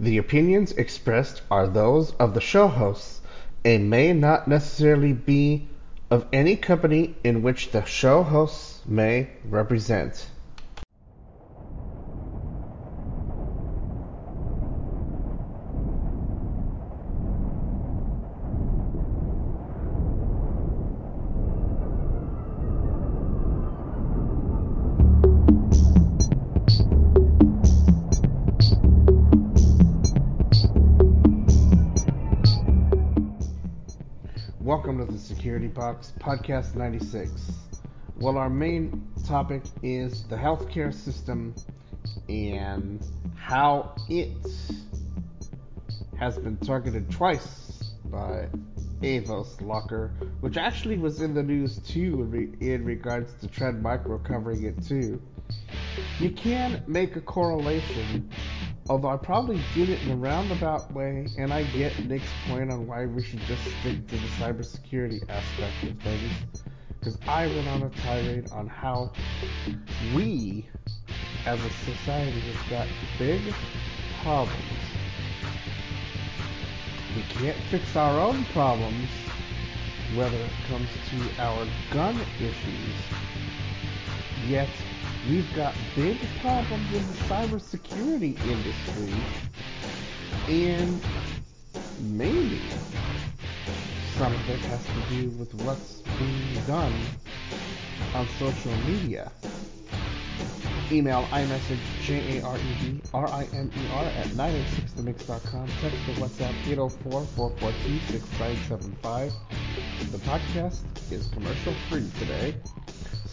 The opinions expressed are those of the show hosts and may not necessarily be of any company in which the show hosts may represent. Welcome to the Security Box, Podcast 96. Well, our main topic is the healthcare system and how it has been targeted twice by Avos Locker, which actually was in the news too in regards to Trend Micro covering it too. You can make a correlation, although I probably did it in a roundabout way, and I get Nick's point on why we should just stick to the cybersecurity aspect of things, because I went on a tirade on how we, as a society, have got big problems. We can't fix our own problems, whether it comes to our gun issues, yet we've got big problems in the cybersecurity industry, and maybe some of it has to do with what's being done on social media. Email iMessage jaredrimer@986themix.com. Text or WhatsApp 804-442-6975. The podcast is commercial free today.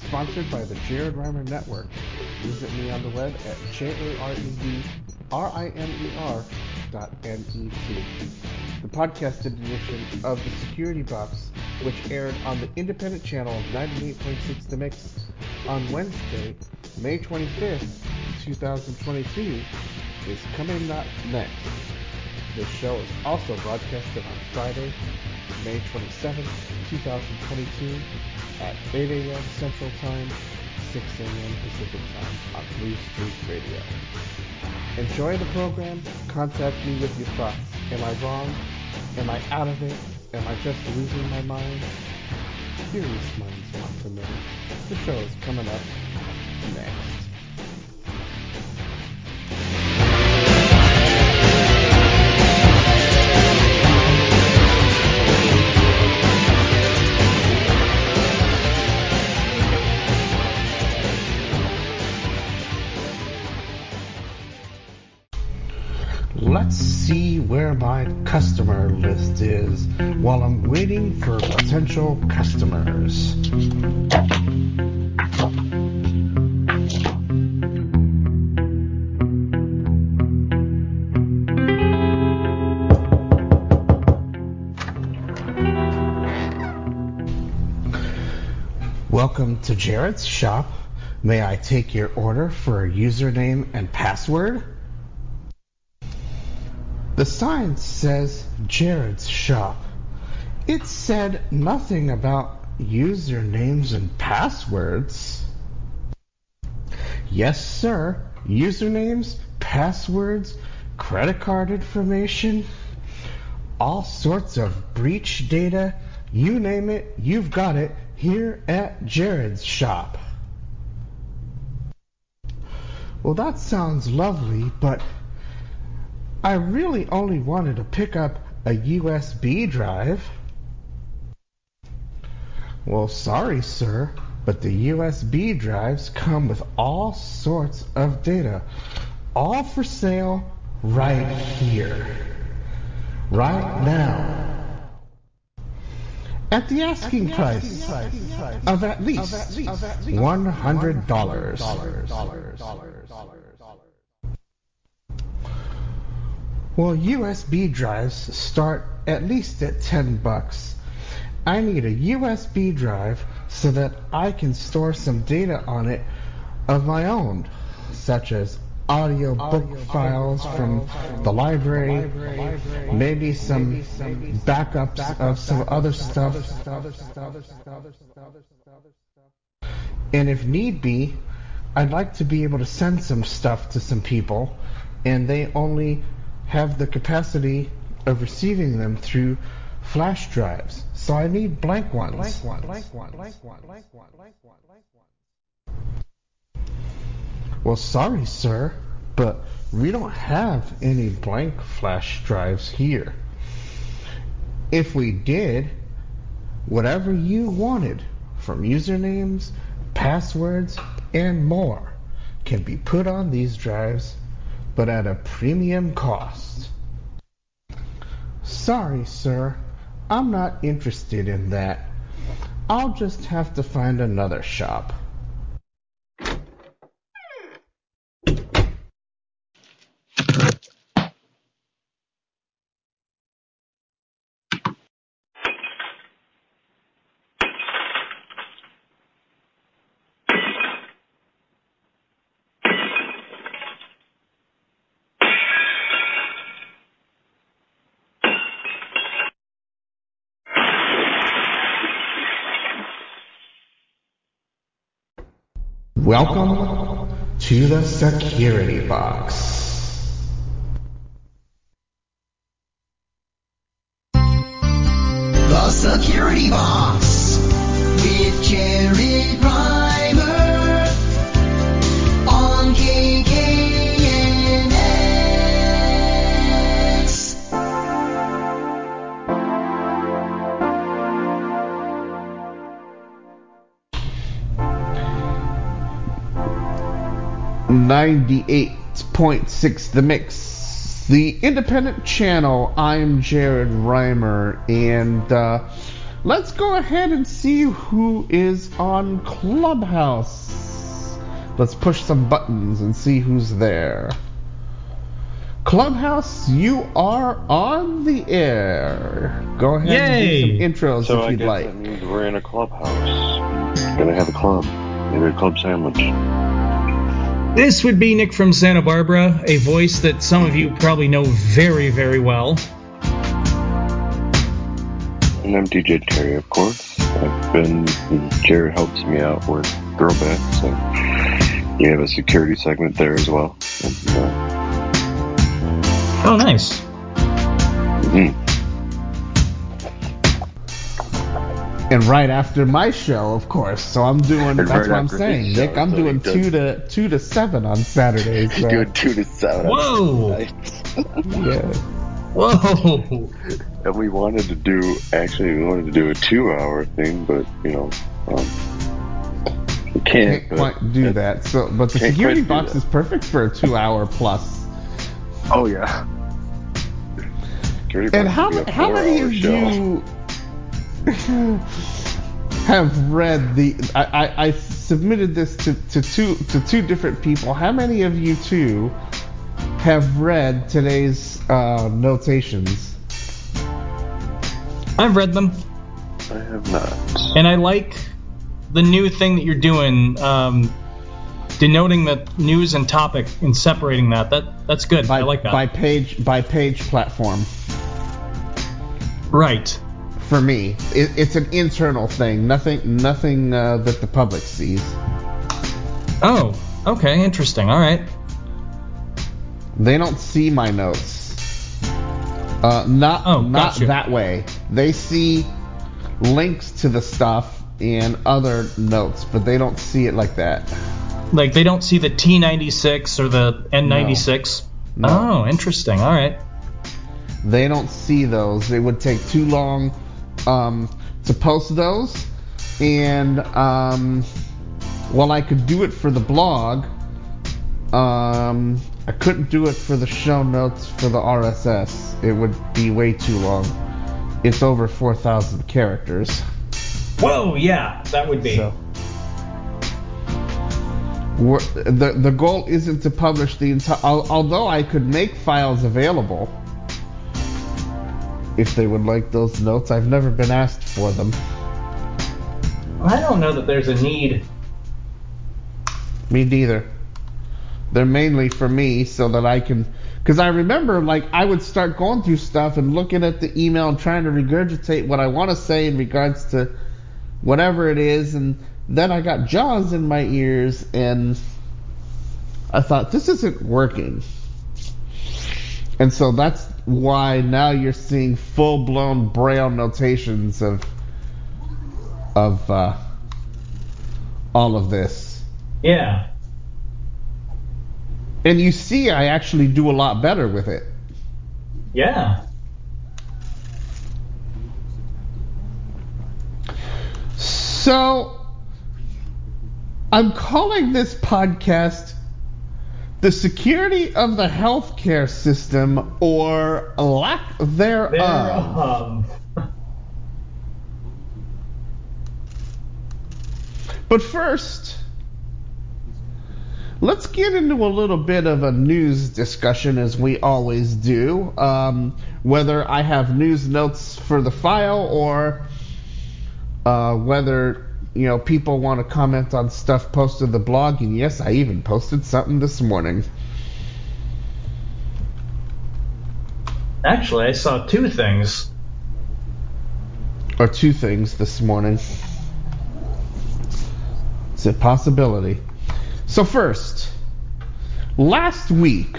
Sponsored by the Jared Reimer Network. Visit me on the web at jaredrimer.net. The podcasted edition of The Security Box, which aired on the independent channel of 98.6 The Mix on Wednesday, May 25th, 2022, is coming up next. This show is also broadcasted on Friday, May 27th, 2022 at 8 a.m. Central Time, 6 a.m. Pacific Time on Blue Streak Radio. Enjoy the program. Contact me with your thoughts. Am I wrong? Am I out of it? Am I just losing my mind? Curious minds want to know. The show is coming up next. Let's see where my customer list is while I'm waiting for potential customers. Welcome to Jared's shop. May I take your order for a username and password? The sign says Jared's shop. It said nothing about usernames and passwords. Yes, sir. Usernames, passwords, credit card information, all sorts of breach data. You name it, you've got it here at Jared's shop. Well, that sounds lovely, but I really only wanted to pick up a USB drive. Well, sorry, sir, but the USB drives come with all sorts of data, all for sale right here, right now, at the asking price of at least $100. Well, USB drives start at least at $10. I need a USB drive so that I can store some data on it of my own, such as audio files from the library, maybe some backups of some other stuff, and if need be, I'd like to be able to send some stuff to some people, and they only have the capacity of receiving them through flash drives, so I need blank ones. Well, sorry, sir, but we don't have any blank flash drives here. If we did, whatever you wanted from usernames, passwords, and more can be put on these drives, but at a premium cost. Sorry, sir, I'm not interested in that. I'll just have to find another shop. Welcome to the Security Box. The Security Box with Jared Reimer on KNX 98.6 The Mix, the independent channel. I'm Jared Reimer, and let's go ahead and see who is on Clubhouse. Let's push some buttons and see who's there. Clubhouse, you are on the air. Go ahead and do some intros if you'd like. So I guess that means we're in a clubhouse. Gonna have a club. Maybe a club sandwich. This would be Nick from Santa Barbara, a voice that some of you probably know very, very well. And I'm DJ Terry, of course. Jared helps me out with throwbacks, so you have a security segment there as well. And, oh, nice. And right after my show, of course. So I'm doing. That's what I'm saying, Nick. I'm doing 2 to 7 on Saturdays. So. Doing 2 to 7. Whoa. Yeah. Whoa. And we wanted to do a 2-hour thing, but you know, we can't quite do that. So, but the Security Box is perfect for a 2-hour plus. Oh yeah. And how many of you have read the? I submitted this to two different people. How many of you two have read today's notations? I've read them. I have not. And I like the new thing that you're doing, denoting the news and topic and separating that. That's good. I like that. By page platform. Right. For me, it's an internal thing. Nothing that the public sees. Oh, okay, interesting. All right. They don't see my notes. Not gotcha. That way. They see links to the stuff and other notes, but they don't see it like that. Like they don't see the T96 or the N96. No. Oh, interesting. All right. They don't see those. It would take too long. To post those, and while I could do it for the blog, I couldn't do it for the show notes for the RSS. It would be way too long. It's over 4,000 characters. Whoa, yeah, that would be. So, the goal isn't to publish the entire. Although I could make files available. If they would like those notes, I've never been asked for them. I don't know that there's a need. Me neither. They're mainly for me so that I can... Because I remember, I would start going through stuff and looking at the email and trying to regurgitate what I want to say in regards to whatever it is. And then I got jaws in my ears, and I thought, this isn't working. And so that's why now you're seeing full-blown braille notations of all of this. Yeah. And you see, I actually do a lot better with it. Yeah. So I'm calling this podcast The Security of the Healthcare System, or Lack Thereof. But first, let's get into a little bit of a news discussion, as we always do, whether I have news notes for the file or whether, you know, people want to comment on stuff posted to the blog. And yes, I even posted something this morning. Actually, I saw two things. Or two things this morning. It's a possibility. So first, last week,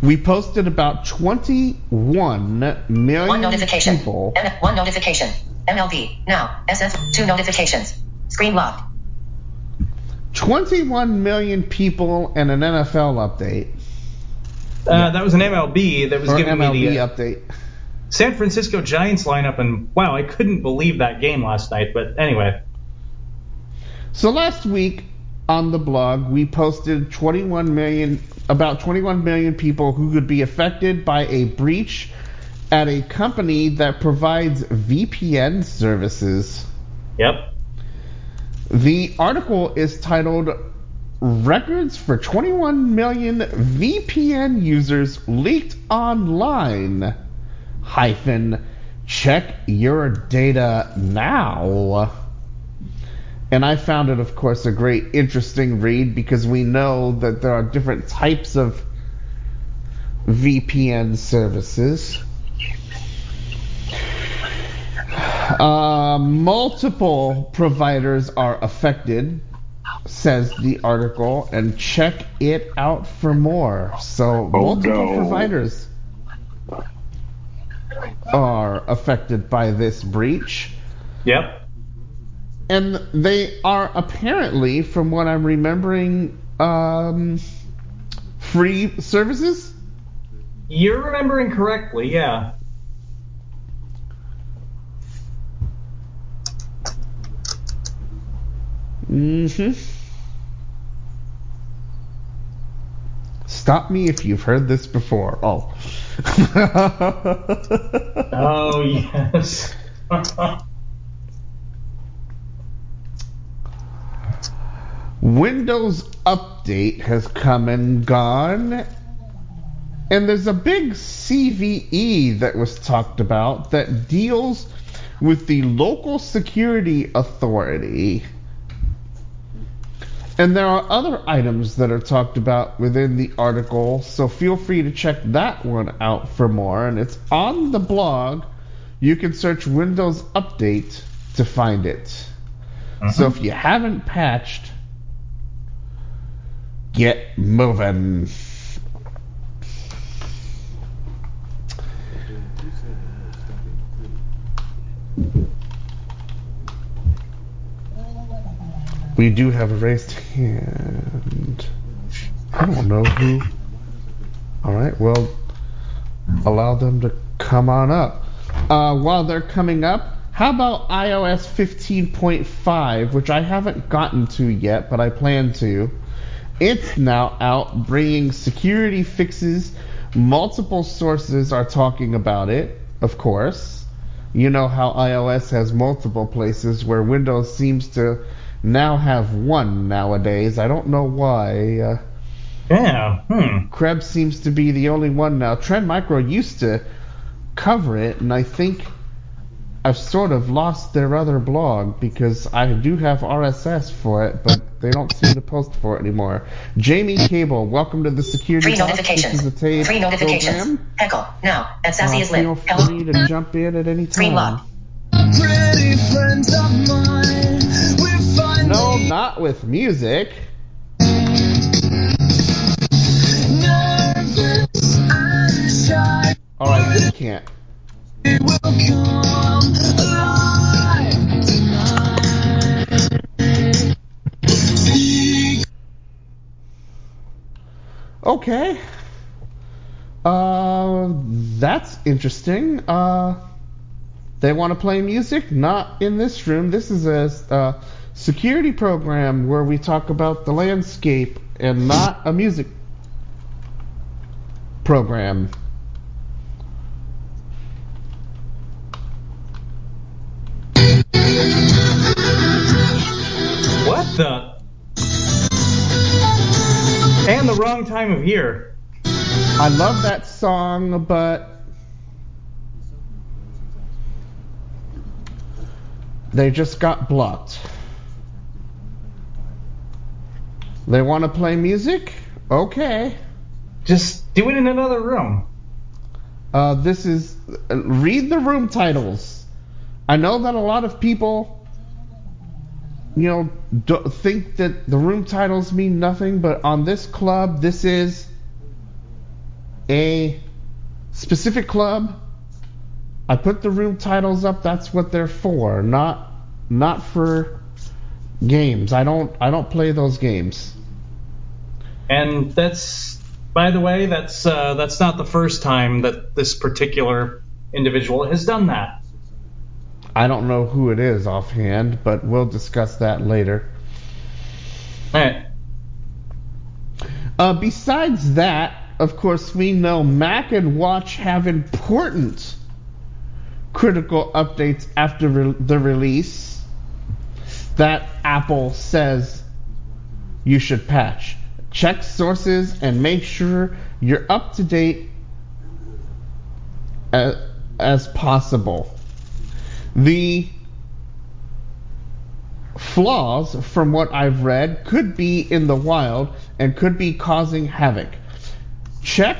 we posted about 21 million one notification. People. One notification. MLB, now, SF, two notifications, screen locked. 21 million people and an NFL update. That was an MLB that was giving MLB me the update. San Francisco Giants lineup, and wow, I couldn't believe that game last night, but anyway. So last week on the blog, we posted about 21 million people who could be affected by a breach at a company that provides VPN services. Yep. The article is titled "Records for 21 Million VPN Users Leaked Online - Check Your Data Now." And I found it, of course, a great interesting read, because we know that there are different types of VPN services. Multiple providers are affected, says the article, and check it out for more. So providers are affected by this breach. Yep. And they are apparently, from what I'm remembering, free services? You're remembering correctly, yeah. Stop me if you've heard this before. Oh. Oh, yes. Windows Update has come and gone. And there's a big CVE that was talked about that deals with the local security authority. And there are other items that are talked about within the article, so feel free to check that one out for more. And it's on the blog. You can search Windows Update to find it. Uh-huh. So if you haven't patched, get moving. We do have a raised hand. I don't know who. All right, well, allow them to come on up. While they're coming up, how about iOS 15.5, which I haven't gotten to yet, but I plan to. It's now out, bringing security fixes. Multiple sources are talking about it, of course. You know how iOS has multiple places where Windows seems to now have one nowadays. I don't know why. Krebs seems to be the only one now. Trend Micro used to cover it, and I think I've sort of lost their other blog because I do have RSS for it, but they don't seem to post for it anymore. Jamie Cable, welcome to the Security Free Notifications. Free Notifications. Heckle. Now, at Sassy is lit. Feel free to jump in at any time. Green lock. Pretty friends of mine. No, not with music. Nervous, looking at. Okay. That's interesting. They want to play music? Not in this room. This is a security program where we talk about the landscape and not a music program. What the? And the wrong time of year. I love that song, but they just got blocked. They want to play music? Okay. Just do it in another room. This is... read the room titles. I know that a lot of people, you know, think that the room titles mean nothing, but on this club, this is a specific club. I put the room titles up. That's what they're for, not for games. I don't play those games. And that's, by the way, that's not the first time that this particular individual has done that. I don't know who it is offhand, but we'll discuss that later. All right. Besides that, of course, we know Mac and Watch have important critical updates after the release that Apple says you should patch. Check sources and make sure you're up to date as possible. The flaws, from what I've read, could be in the wild and could be causing havoc. Check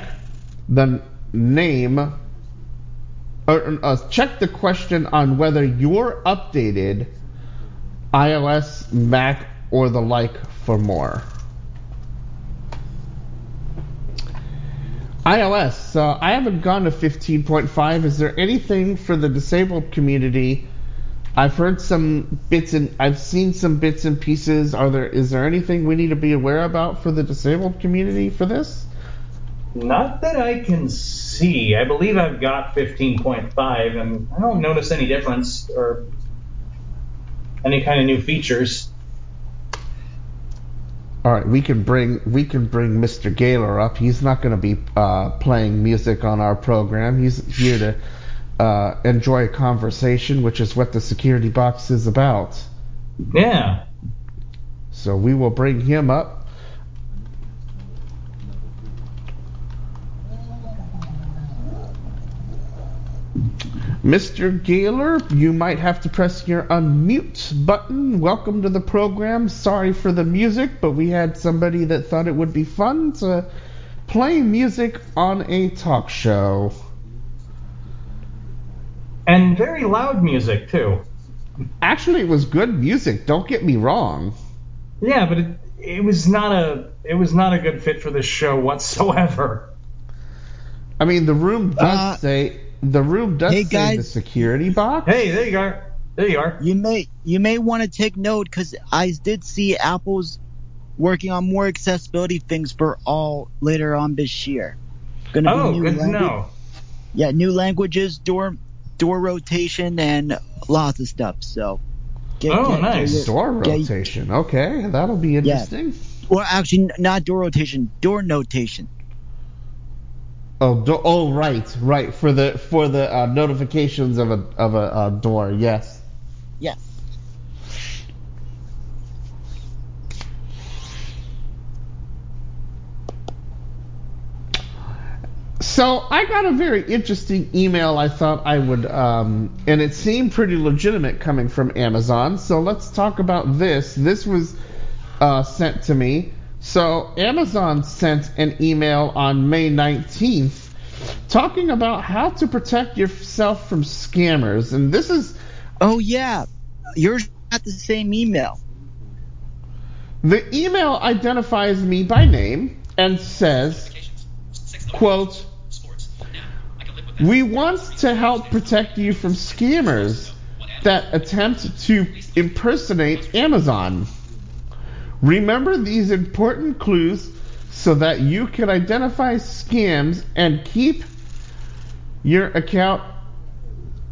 the name. Check the question on whether you're updated iOS, Mac, or the like for more. iOS, I haven't gone to 15.5. Is there anything for the disabled community? I've heard some bits and I've seen some bits and pieces. Is there anything we need to be aware about for the disabled community for this? Not that I can see. I believe I've got 15.5, and I don't notice any difference or any kind of new features. All right, we can bring Mr. Gaylor up. He's not going to be playing music on our program. He's here to enjoy a conversation, which is what the security box is about. Yeah. So we will bring him up. Mr. Gaylor, you might have to press your unmute button. Welcome to the program. Sorry for the music, but we had somebody that thought it would be fun to play music on a talk show. And very loud music, too. Actually, it was good music. Don't get me wrong. Yeah, but it was not a good fit for this show whatsoever. I mean, the room does say... The room does say the security box. Hey, there you are. There you are. You may want to take note, because I did see Apple's working on more accessibility things for all later on this year. Good to know. Yeah, new languages, door rotation, and lots of stuff. So. Nice. Door rotation. Okay, that'll be interesting. Yeah. Well, actually, not door rotation, door notation. Oh, right. For the notifications of a door, yes. Yes. So I got a very interesting email. I thought I would, and it seemed pretty legitimate coming from Amazon. So let's talk about this. This was sent to me. So Amazon sent an email on May 19th talking about how to protect yourself from scammers. And this is... Oh, yeah. Yours got the same email. The email identifies me by name and says, quote, We want to help protect you from scammers that attempt to impersonate Amazon. Remember these important clues so that you can identify scams and keep your account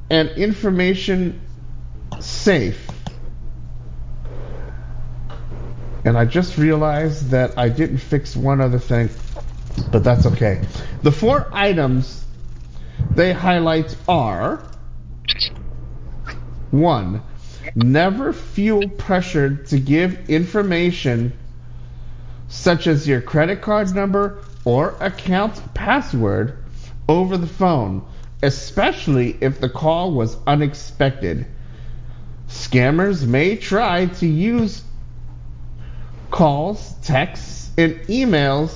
and information safe. And I just realized that I didn't fix one other thing, but that's okay. The four items they highlight are: 1. Never feel pressured to give information such as your credit card number or account password over the phone, especially if the call was unexpected. Scammers may try to use calls, texts, and emails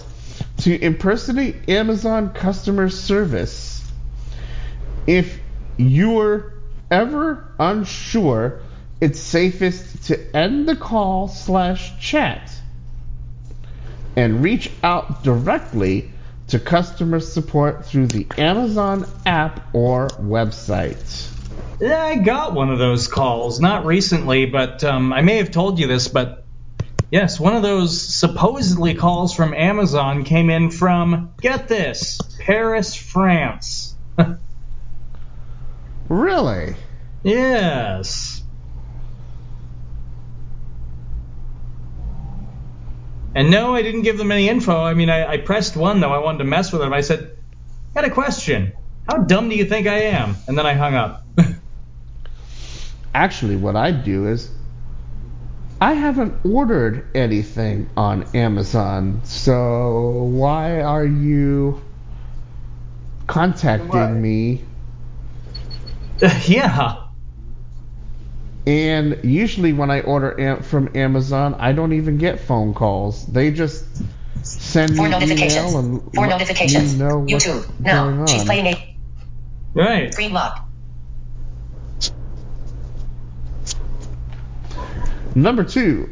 to impersonate Amazon customer service. If you're ever unsure, it's safest to end the call / chat and reach out directly to customer support through the Amazon app or website. Yeah, I got one of those calls, not recently, but I may have told you this, but yes, one of those supposedly calls from Amazon came in from, get this, Paris, France. Really? Yes. And no, I didn't give them any info. I mean, I pressed one, though. I wanted to mess with them. I said, I had a question. How dumb do you think I am? And then I hung up. Actually, what I do is I haven't ordered anything on Amazon, so why are you contacting me? Yeah. And usually when I order from Amazon, I don't even get phone calls. They just send me an email and let me know what's going on. She's playing a right. Screen lock. Number 2,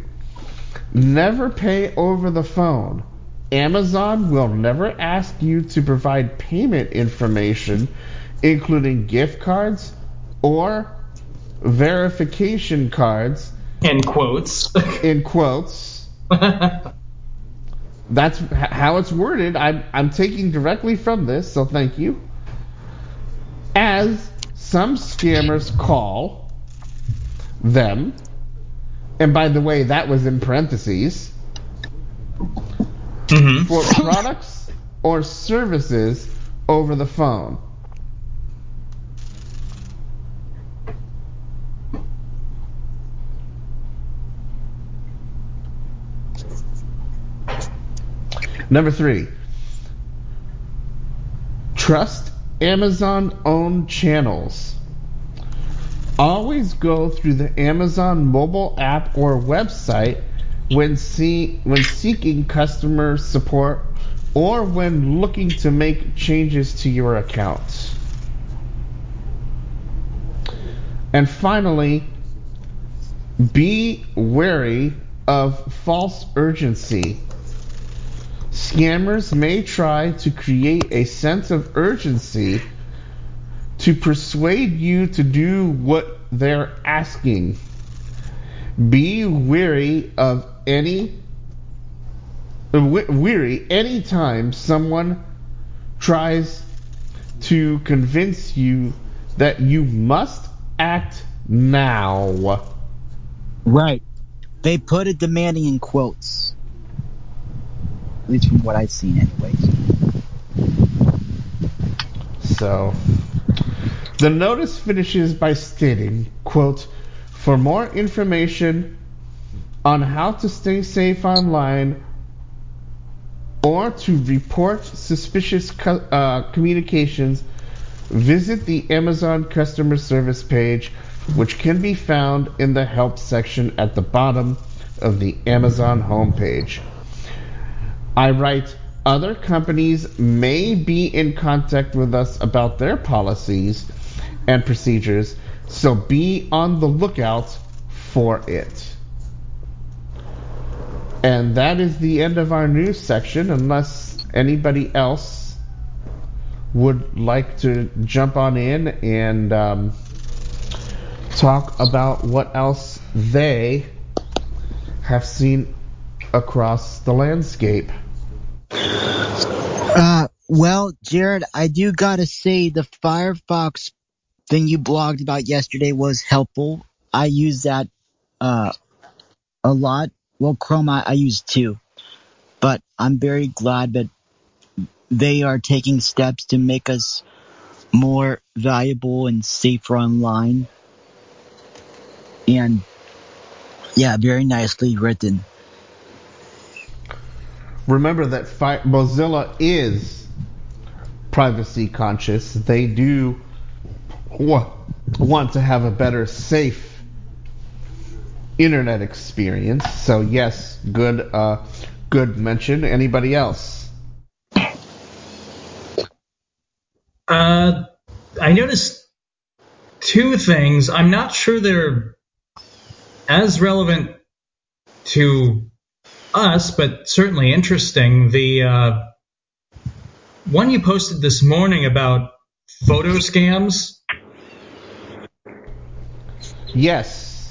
never pay over the phone. Amazon will never ask you to provide payment information, including gift cards or verification cards. In quotes. In quotes. That's how it's worded. I'm taking directly from this, so thank you. As some scammers call them, and by the way, that was in parentheses, for products or services over the phone. Number 3, trust Amazon-owned channels. Always go through the Amazon mobile app or website when seeking customer support or when looking to make changes to your account. And finally, be wary of false urgency. Scammers may try to create a sense of urgency to persuade you to do what they're asking. Be wary of any time someone tries to convince you that you must act now. Right. They put it demanding in quotes. At least from what I've seen, anyways. So, the notice finishes by stating, quote, "For more information on how to stay safe online or to report suspicious communications, visit the Amazon customer service page, which can be found in the help section at the bottom of the Amazon homepage." I write, other companies may be in contact with us about their policies and procedures, so be on the lookout for it. And that is the end of our news section, unless anybody else would like to jump on in and talk about what else they have seen across the landscape. Well, Jared, I do gotta say the Firefox thing you blogged about yesterday was helpful. I use that a lot. Well, Chrome I use too, but I'm very glad that they are taking steps to make us more valuable and safer online. And yeah, very nicely written. Remember that Mozilla is privacy conscious. They do want to have a better, safe internet experience. So yes, good mention. Anybody else? I noticed two things. I'm not sure they're as relevant to us, but certainly interesting. The one you posted this morning about photo scams. Yes,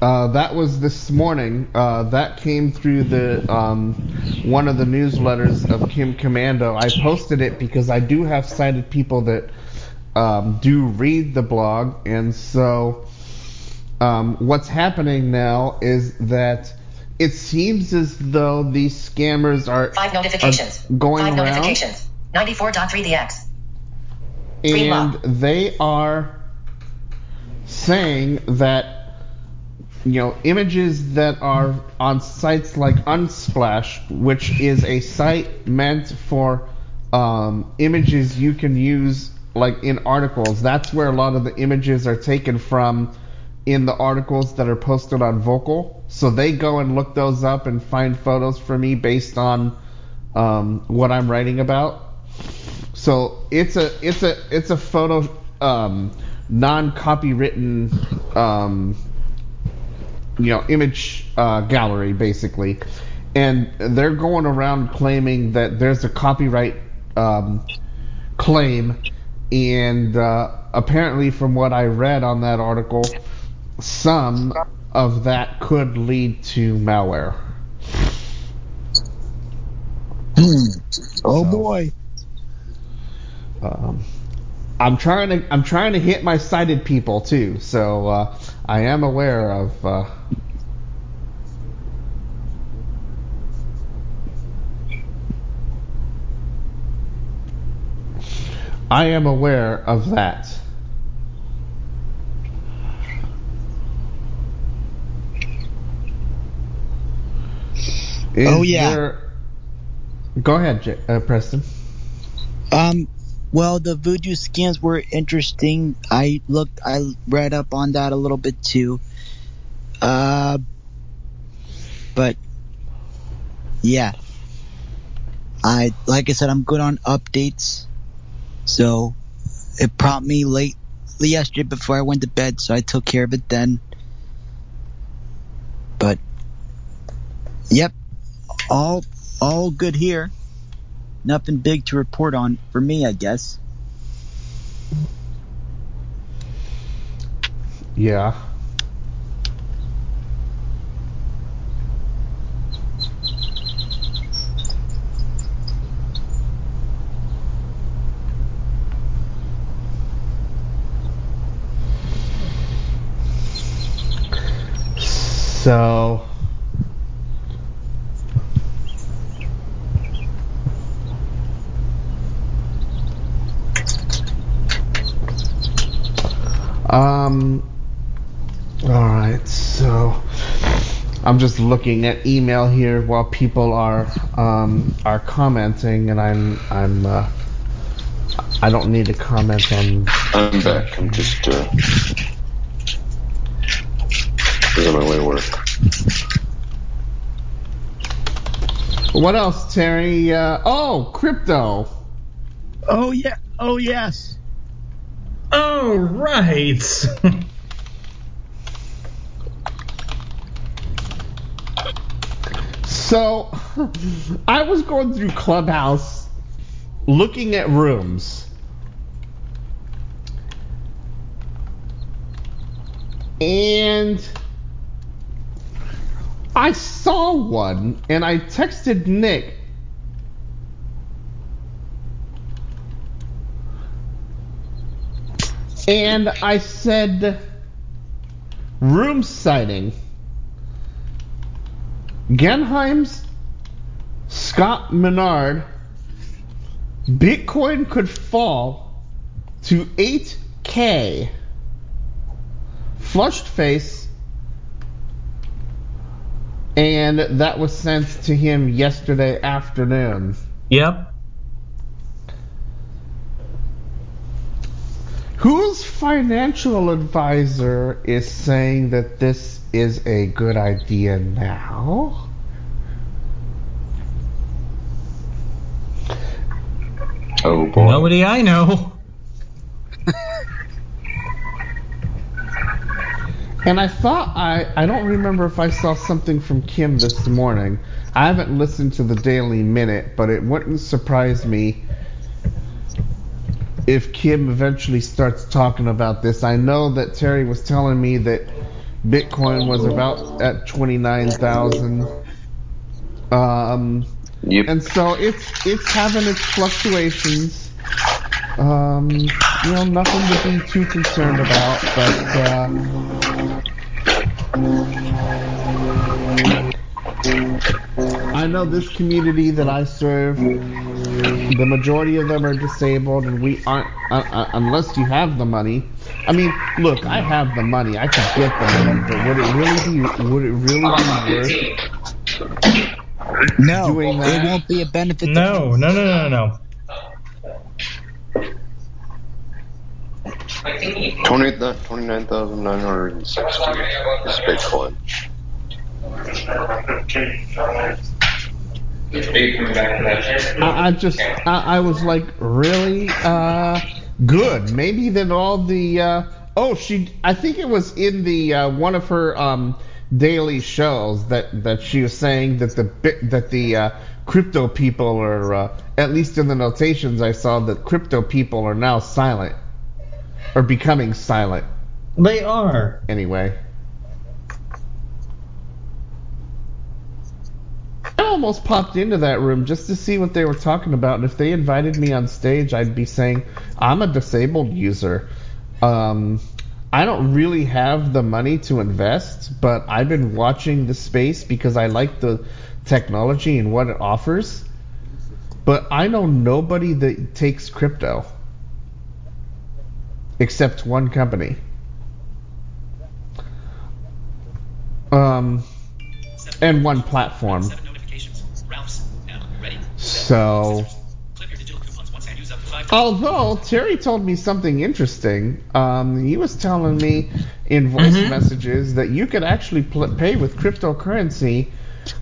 that was this morning. That came through the one of the newsletters of Kim Commando. I posted it because I do have sighted people that do read the blog, and so what's happening now is that it seems as though these scammers are going around 94.3dx, and they are saying that, you know, images that are on sites like Unsplash, which is a site meant for images you can use like in articles. That's where a lot of the images are taken from, in the articles that are posted on Vocal. So they go and look those up and find photos for me based on what I'm writing about. So it's a photo non-copywritten image gallery basically, and they're going around claiming that there's a copyright claim, and apparently from what I read on that article, some of that could lead to malware. Oh boy! I'm trying to hit my sighted people too, so I am aware of. I am aware of that. Go ahead, Preston. Well, the voodoo scams were interesting. I read up on that a little bit too. But yeah, like I said, I'm good on updates. So it prompted me late yesterday before I went to bed, so I took care of it then. But yep. All good here. Nothing big to report on for me, I guess. Yeah. So alright, so I'm just looking at email here while people are commenting, and I'm I don't need to comment on. I'm back. I'm just on my way to work. What else, Terry? Crypto. Oh yeah. Oh yes. Oh, right. So, I was going through Clubhouse looking at rooms, and I saw one, and I texted Nick. And I said, room sighting. Genheim's Scott Menard, Bitcoin could fall to 8K. Flushed face. And that was sent to him yesterday afternoon. Yep. Whose financial advisor is saying that this is a good idea now? Oh boy. Nobody I know. And I thought I don't remember if I saw something from Kim this morning. I haven't listened to the Daily Minute, but it wouldn't surprise me if Kim eventually starts talking about this. I know that Terry was telling me that Bitcoin was about at 29,000. Yep. And so it's having its fluctuations. Nothing to be too concerned about, but I know this community that I serve, the majority of them are disabled, and we aren't, unless you have the money. I mean, look, I have the money. I could get the money, but would it really be worth doing that? It won't be a benefit. No. 29,960 is Bitcoin. I was like, really? Good. Maybe then all the I think it was in the one of her daily shows that she was saying that the crypto people are, at least in the notations I saw, that crypto people are now silent. Or becoming silent. They are. Anyway. I almost popped into that room just to see what they were talking about. And if they invited me on stage, I'd be saying, I'm a disabled user. I don't really have the money to invest, but I've been watching the space because I like the technology and what it offers. But I know nobody that takes crypto. Except one company. And one platform. So, although Terry told me something interesting. He was telling me in voice messages that you could actually pay with cryptocurrency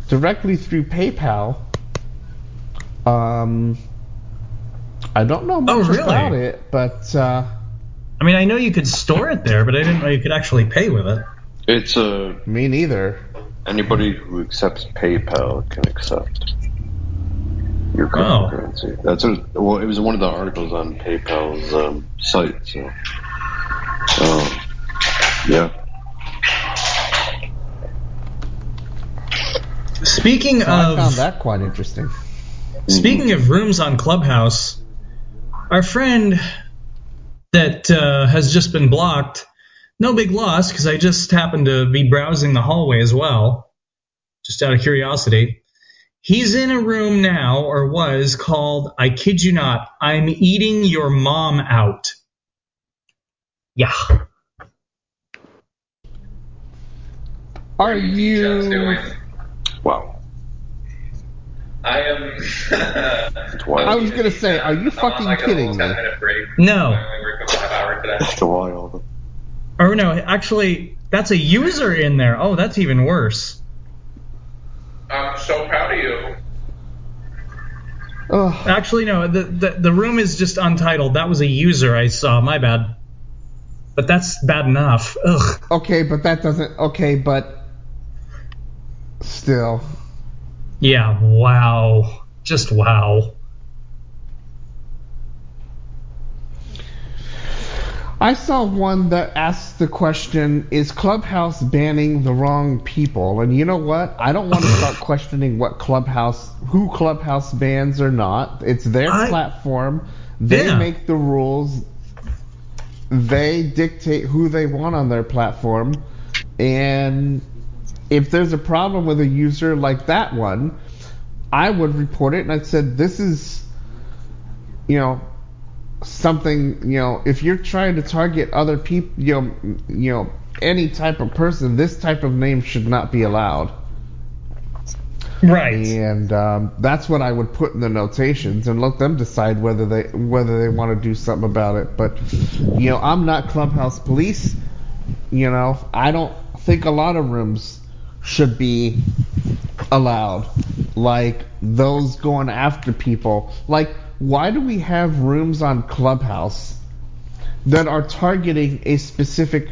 directly through PayPal. I don't know much about it, but... I mean, I know you could store it there, but I didn't know you could actually pay with it. It's me neither. Anybody who accepts PayPal can accept your cryptocurrency. That's it was one of the articles on PayPal's site. So, yeah. I found that quite interesting. Speaking of rooms on Clubhouse, our friend that has just been blocked. No big loss, because I just happened to be browsing the hallway as well, just out of curiosity. He's in a room now, or was, called, I kid you not, I'm eating your mom out. Yeah. Are you... Wow. I am. I was gonna say, are you fucking kidding me? No. That's wild. Or no, actually, that's a user in there. Oh, that's even worse. I'm so proud of you. Oh. Actually, no. The room is just untitled. That was a user I saw. My bad. But that's bad enough. Ugh. Okay, but that doesn't. Okay, but still. Yeah, wow. Just wow. I saw one that asked the question, is Clubhouse banning the wrong people? And you know what? I don't want to start questioning what Clubhouse, who Clubhouse bans or not. It's their platform. They make the rules. They dictate who they want on their platform. And if there's a problem with a user like that one, I would report it. And I said, this is, you know, something, you know, if you're trying to target other people, you know, any type of person, this type of name should not be allowed. Right. And that's what I would put in the notations and let them decide whether they want to do something about it. But, you know, I'm not Clubhouse police. You know, I don't think a lot of rooms should be allowed, like those going after people. Like, why do we have rooms on Clubhouse that are targeting a specific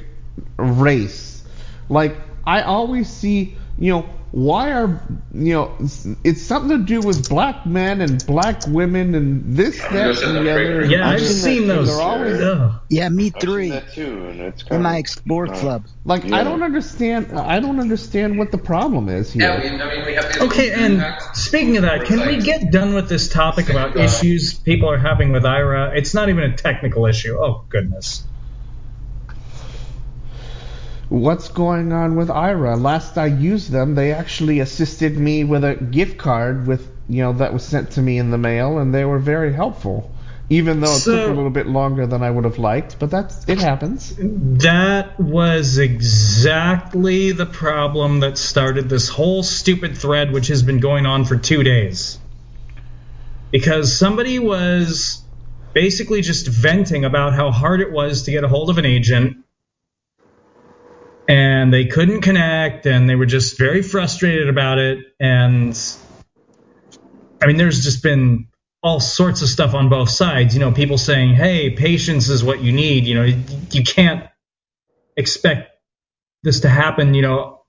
race? Like, I always see, you know, why are, you know, it's something to do with black men and black women and this, that, and the other. Yeah, I've seen those. They're always, yeah, me three. That too, and it's in my Explore Club. Like, yeah. I don't understand what the problem is here. Yeah, we have to speaking of that, can we get done with this topic about issues people are having with Aira? It's not even a technical issue. Oh, goodness. What's going on with Aira? Last I used them, they actually assisted me with a gift card with, you know, that was sent to me in the mail, and they were very helpful, even though it took a little bit longer than I would have liked, but it happens. That was exactly the problem that started this whole stupid thread, which has been going on for 2 days. Because somebody was basically just venting about how hard it was to get a hold of an agent, and they couldn't connect, and they were just very frustrated about it. And I mean, there's just been all sorts of stuff on both sides. You know, people saying, hey, patience is what you need. You know, you can't expect this to happen, you know,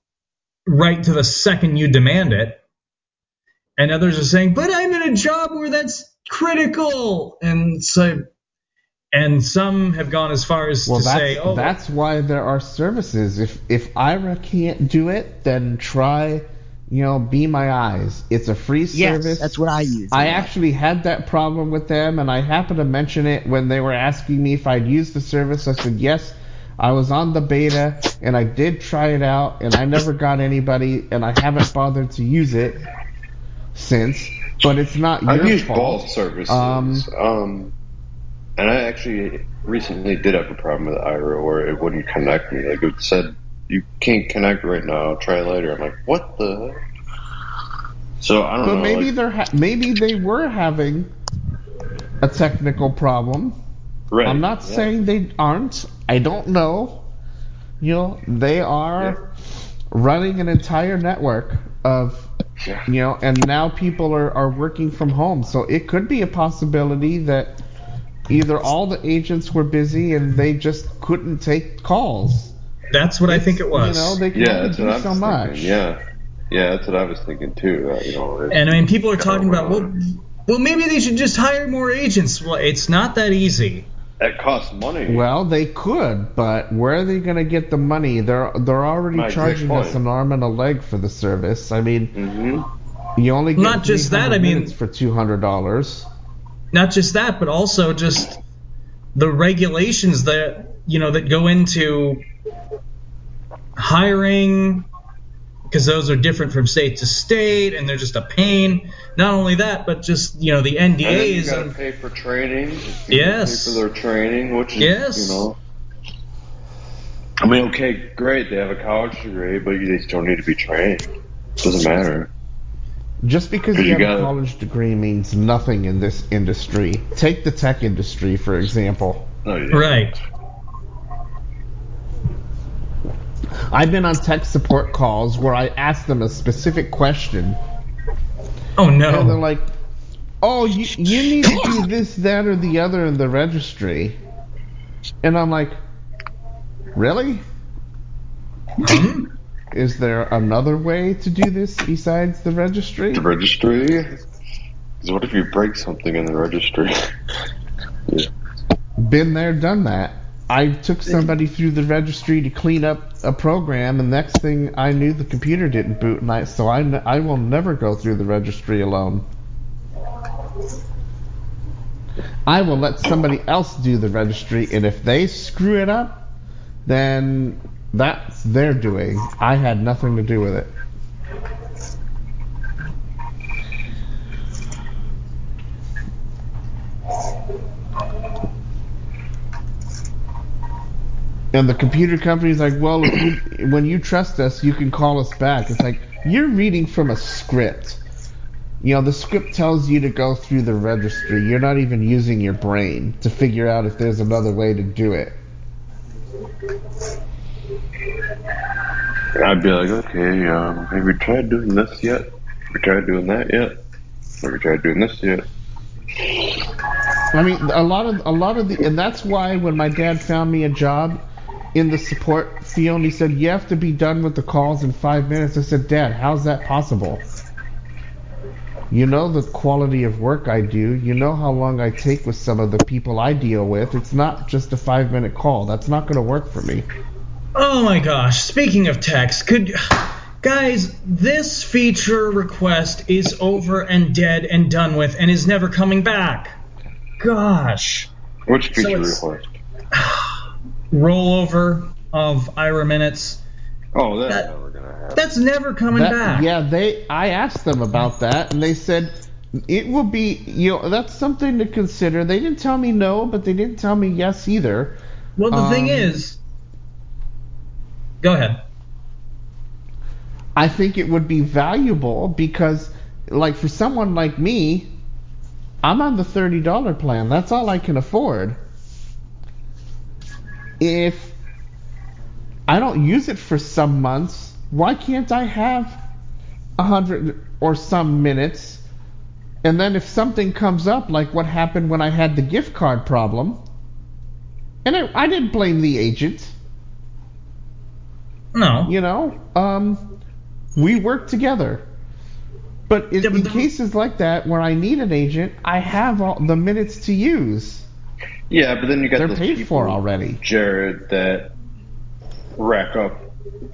right to the second you demand it. And others are saying, but I'm in a job where that's critical. And so... and some have gone as far as say, oh, that's why there are services. If Aira can't do it, then try, you know, Be My Eyes. It's a free service. Yes, that's what I use. I actually had that problem with them, and I happened to mention it when they were asking me if I'd used the service. I said, yes, I was on the beta, and I did try it out, and I never got anybody, and I haven't bothered to use it since. But it's not your fault. I've used both services. And I actually recently did have a problem with Aira where it wouldn't connect me. Like, it said, you can't connect right now. Try later. I'm like, what the heck? So I don't know. But maybe they were having a technical problem. Right. I'm not saying they aren't. I don't know. You know, they are running an entire network of, you know, and now people are working from home. So it could be a possibility that either all the agents were busy and they just couldn't take calls. That's what I think it was. You know, they couldn't do so much. Yeah, that's what I was thinking too. You know, and I mean, people are talking about, well, maybe they should just hire more agents. Well, it's not that easy. That costs money. Well, they could, but where are they going to get the money? They're already charging us an arm and a leg for the service. I mean, you only get not just that. I mean, for $200. Not just that, but also just the regulations that, you know, that go into hiring, because those are different from state to state, and they're just a pain. Not only that, but just, you know, the NDAs. And then you got to pay for training. Yes. Pay for their training, which is, you know. I mean, okay, great, they have a college degree, but they still need to be trained. It doesn't matter. Just because you have a college degree means nothing in this industry. Take the tech industry, for example. Oh, yeah. Right. I've been on tech support calls where I ask them a specific question. Oh, no. And they're like, oh, you need to do this, that, or the other in the registry. And I'm like, really? Is there another way to do this besides the registry? The registry? What if you break something in the registry? Been there, done that. I took somebody through the registry to clean up a program, and next thing I knew, the computer didn't boot, and I will never go through the registry alone. I will let somebody else do the registry, and if they screw it up, then that's their doing. I had nothing to do with it. And the computer company's like, well, if you, when you trust us, you can call us back. It's like, you're reading from a script. You know, the script tells you to go through the registry. You're not even using your brain to figure out if there's another way to do it. I'd be like, okay, have you tried doing this yet? Have you tried doing that yet? Have you tried doing this yet? I mean, a lot of the, and that's why when my dad found me a job in the support field, he said, you have to be done with the calls in 5 minutes. I said, Dad, how's that possible? You know the quality of work I do. You know how long I take with some of the people I deal with. It's not just a 5-minute call. That's not going to work for me. Oh my gosh. Speaking of text, guys, this feature request is over and dead and done with and is never coming back. Gosh. Which feature request? Rollover of Aira minutes. Oh, that's never going to happen. That's never coming back. Yeah, I asked them about that, and they said it will be, that's something to consider. They didn't tell me no, but they didn't tell me yes either. Well, the thing is, go ahead. I think it would be valuable because, like, for someone like me, I'm on the $30 plan. That's all I can afford. If I don't use it for some months, why can't I have 100 or some minutes? And then if something comes up, like what happened when I had the gift card problem, and I didn't blame the agent. No. You know, we work together. But in cases like that, where I need an agent, I have all the minutes to use. Yeah, but then you got those paid people, for already, Jared, that rack up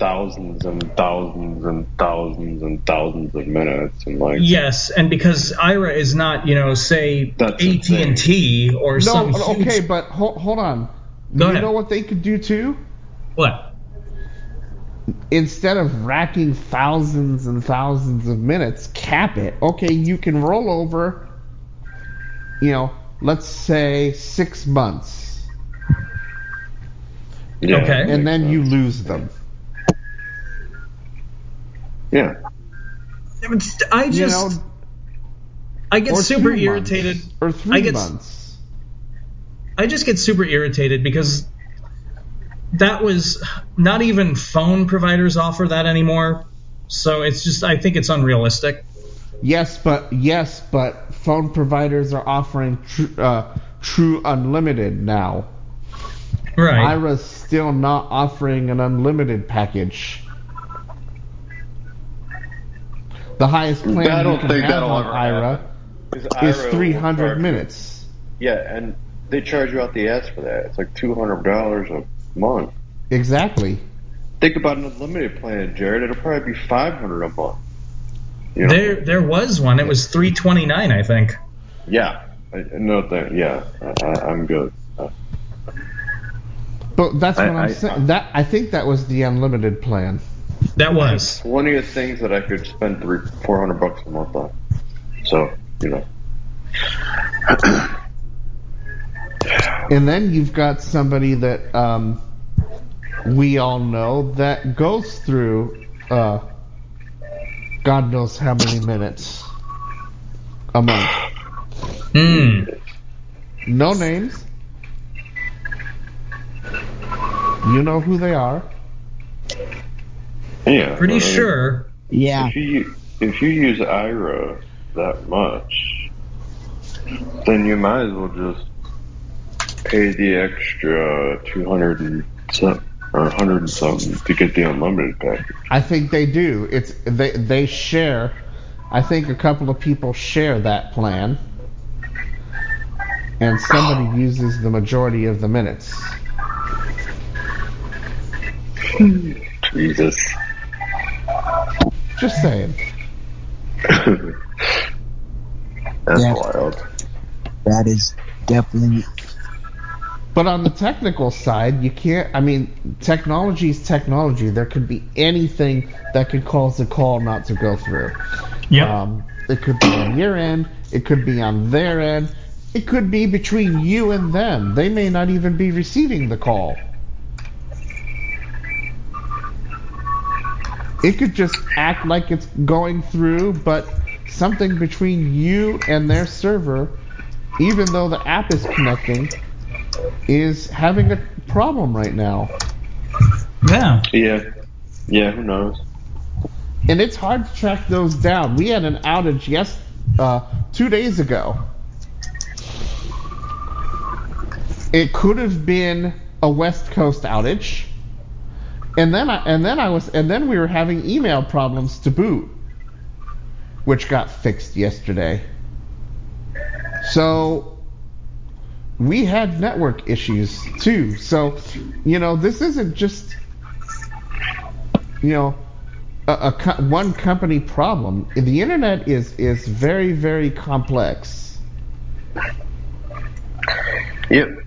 thousands and thousands and thousands and thousands of minutes, and like yes, and because Aira is not, say AT&T or something. No, some okay, but hold on. Go ahead. You know what they could do too? What? Instead of racking thousands and thousands of minutes, cap it. Okay, you can roll over, let's say 6 months. Yeah, okay. And then you lose them. Yeah. I just... I get super irritated. Or 3 months. I just get super irritated because... that was not even phone providers offer that anymore. So it's just, I think it's unrealistic. Yes, but phone providers are offering true unlimited now. Right. Aira's still not offering an unlimited package. The highest plan I don't think that'll on Aira is 300 minutes. Yeah, and they charge you out the ass for that. It's like $200 a month. Exactly. Think about an unlimited plan, Jared. It'll probably be $500 a month. There was one. It was $329, I think. Yeah. I'm good. But that's what I'm saying. I think that was the unlimited plan. That was. One of the things that I could spend $400 a month on. So, And then you've got somebody that we all know that goes through God knows how many minutes a month. Mm. No names. You know who they are. Yeah. Pretty sure. Yeah. If you use Aira that much, then you might as well just pay the extra $200 or $100 and something to get the unlimited package. I think they do. It's they share. I think a couple of people share that plan, and somebody uses the majority of the minutes. Jesus. Just saying. That's wild. That is definitely. But on the technical side, you can't. I mean, technology is technology. There could be anything that could cause the call not to go through. Yeah. It could be on your end. It could be on their end. It could be between you and them. They may not even be receiving the call. It could just act like it's going through, but something between you and their server, even though the app is connecting, is having a problem right now. Yeah. Yeah. Yeah, who knows? And it's hard to track those down. We had an outage 2 days ago. It could have been a West Coast outage. And then we were having email problems to boot, which got fixed yesterday. So we had network issues too. So, you know, this isn't just, you know, one company problem. The internet is very, very complex. Yep.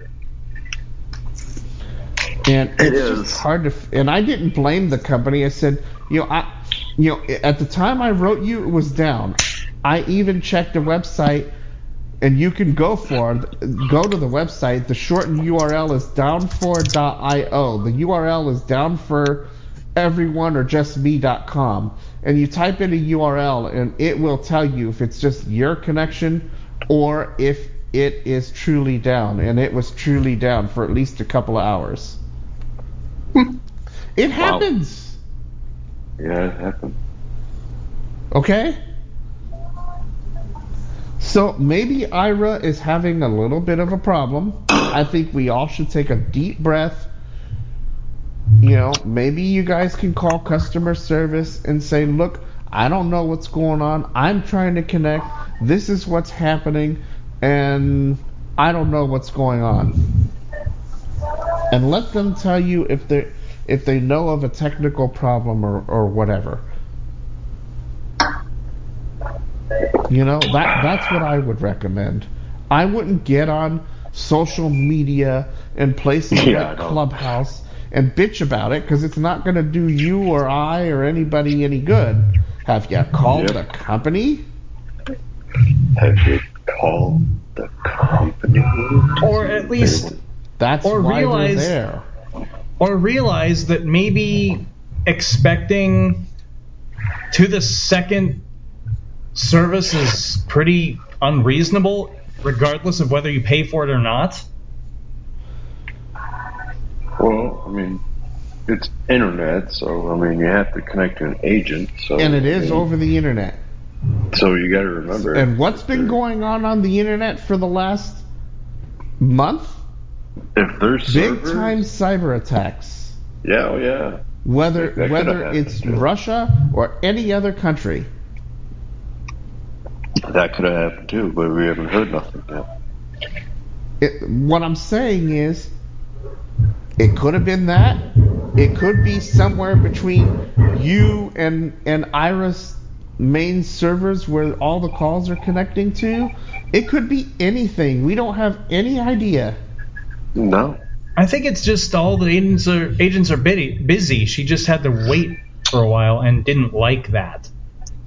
And it's just hard to, and I didn't blame the company. I said, at the time I wrote you, it was down. I even checked the website, and you can go to the website. The shortened URL is downfor.io. The URL is downforeveryone.com, and you type in a URL, and it will tell you if it's just your connection or if it is truly down. And it was truly down for at least a couple of hours. It happens. Wow. Yeah, it happened. Okay? So maybe Aira is having a little bit of a problem. I think we all should take a deep breath. You know, maybe you guys can call customer service and say, look, I don't know what's going on. I'm trying to connect. This is what's happening. And I don't know what's going on. And let them tell you if they know of a technical problem or whatever. You know, that's what I would recommend. I wouldn't get on social media and places like Clubhouse and bitch about it, because it's not going to do you or I or anybody any good. Have you called the company? Have you called the company? Or at least... That's why they're there. Or realize that maybe expecting to the second service is pretty unreasonable, regardless of whether you pay for it or not. Well, I mean, it's internet, so, I mean, you have to connect to an agent. So, and it is over the internet. So you got to remember. And what's been going on the internet for the last month? If there's big-time cyber attacks. Yeah, oh yeah. Whether it's Russia or any other country. That could have happened too, but we haven't heard nothing yet. What I'm saying is, it could have been that. It could be somewhere between you and Aira's main servers where all the calls are connecting to. It could be anything. We don't have any idea. No. I think it's just all the agents are busy. She just had to wait for a while and didn't like that.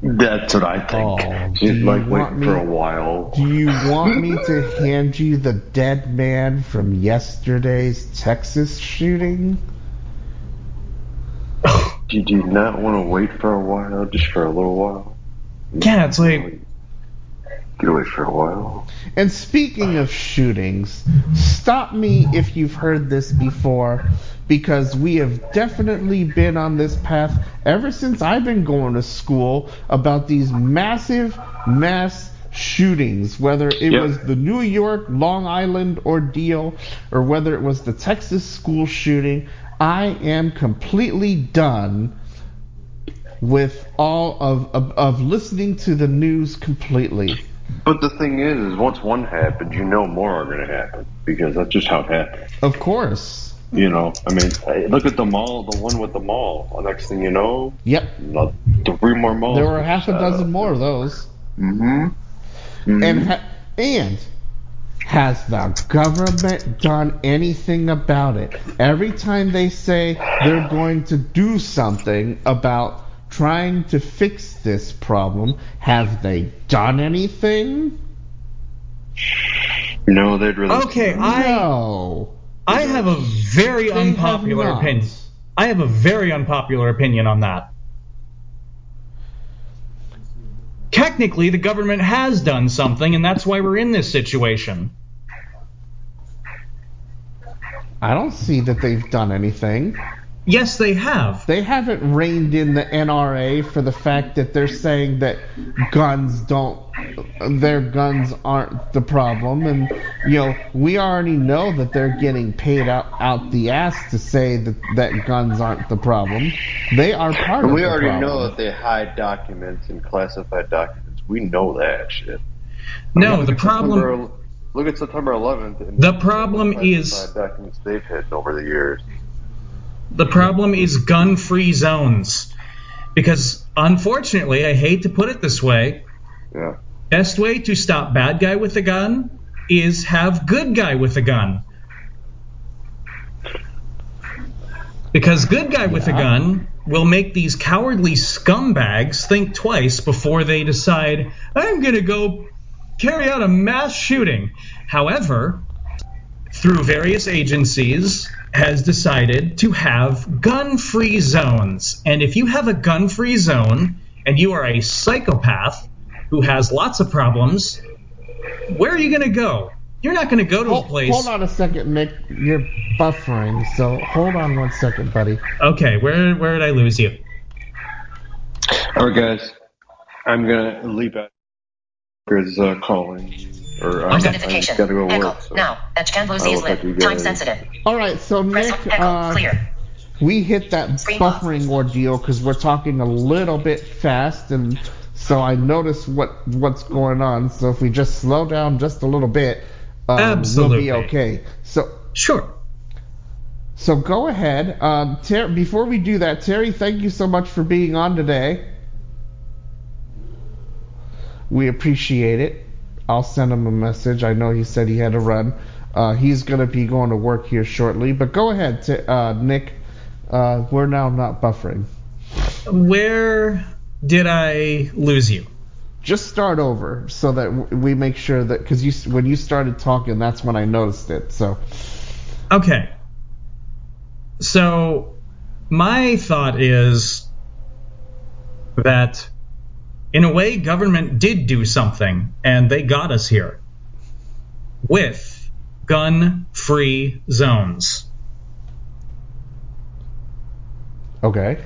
That's what I think. Oh, she's like waiting for a while. Do you want me to hand you the dead man from yesterday's Texas shooting? You do not want to wait for a while, just for a little while? Yeah, it's like... Get away for a while. And speaking of shootings, stop me if you've heard this before, because we have definitely been on this path ever since I've been going to school about these massive mass shootings, whether it was the New York, Long Island ordeal, or whether it was the Texas school shooting. I am completely done with all of listening to the news completely. But the thing is once one happens, you know more are going to happen, because that's just how it happens. Of course. You know, I mean, look at the mall, the one with the mall. Next thing you know, yep, three more malls. There were half a dozen more of those. Mm-hmm. And has the government done anything about it? Every time they say they're going to do something about trying to fix this problem, have they done anything? No, they'd really. Okay, I have a very unpopular opinion. I have a very unpopular opinion on that. Technically, the government has done something, and that's why we're in this situation. I don't see that they've done anything. Yes, they have. They haven't reined in the NRA for the fact that they're saying that guns aren't the problem, and you know we already know that they're getting paid out the ass to say that guns aren't the problem. They are part of the problem. We already know that they hide documents and classified documents. We know that shit. No, the problem. Look at September 11th. And the problem is documents they've hidden over the years. The problem is gun-free zones, because unfortunately, I hate to put it this way, yeah. Best way to stop bad guy with a gun is have good guy with a gun. Because good guy with a gun will make these cowardly scumbags think twice before they decide, I'm going to go carry out a mass shooting. However, through various agencies, has decided to have gun-free zones. And if you have a gun-free zone and you are a psychopath who has lots of problems, where are you going to go? You're not going to go to a place... Hold on a second, Mick. You're buffering, so hold on one second, buddy. Okay, where did I lose you? All right, guys. I'm going to leave out because calling... Notification. Go echo work, so. Now. Time sensitive. All right, so Nick, we hit that Screen buffering ordeal because we're talking a little bit fast, and so I noticed what's going on. So if we just slow down just a little bit, we'll be okay. So sure. So go ahead. Before we do that, Terry, thank you so much for being on today. We appreciate it. I'll send him a message. I know he said he had to run. He's going to be going to work here shortly. But go ahead, Nick. We're now not buffering. Where did I lose you? Just start over so that we make sure that... Because when you started talking, that's when I noticed it. So. Okay. So my thought is that... In a way, government did do something, and they got us here with gun-free zones. Okay.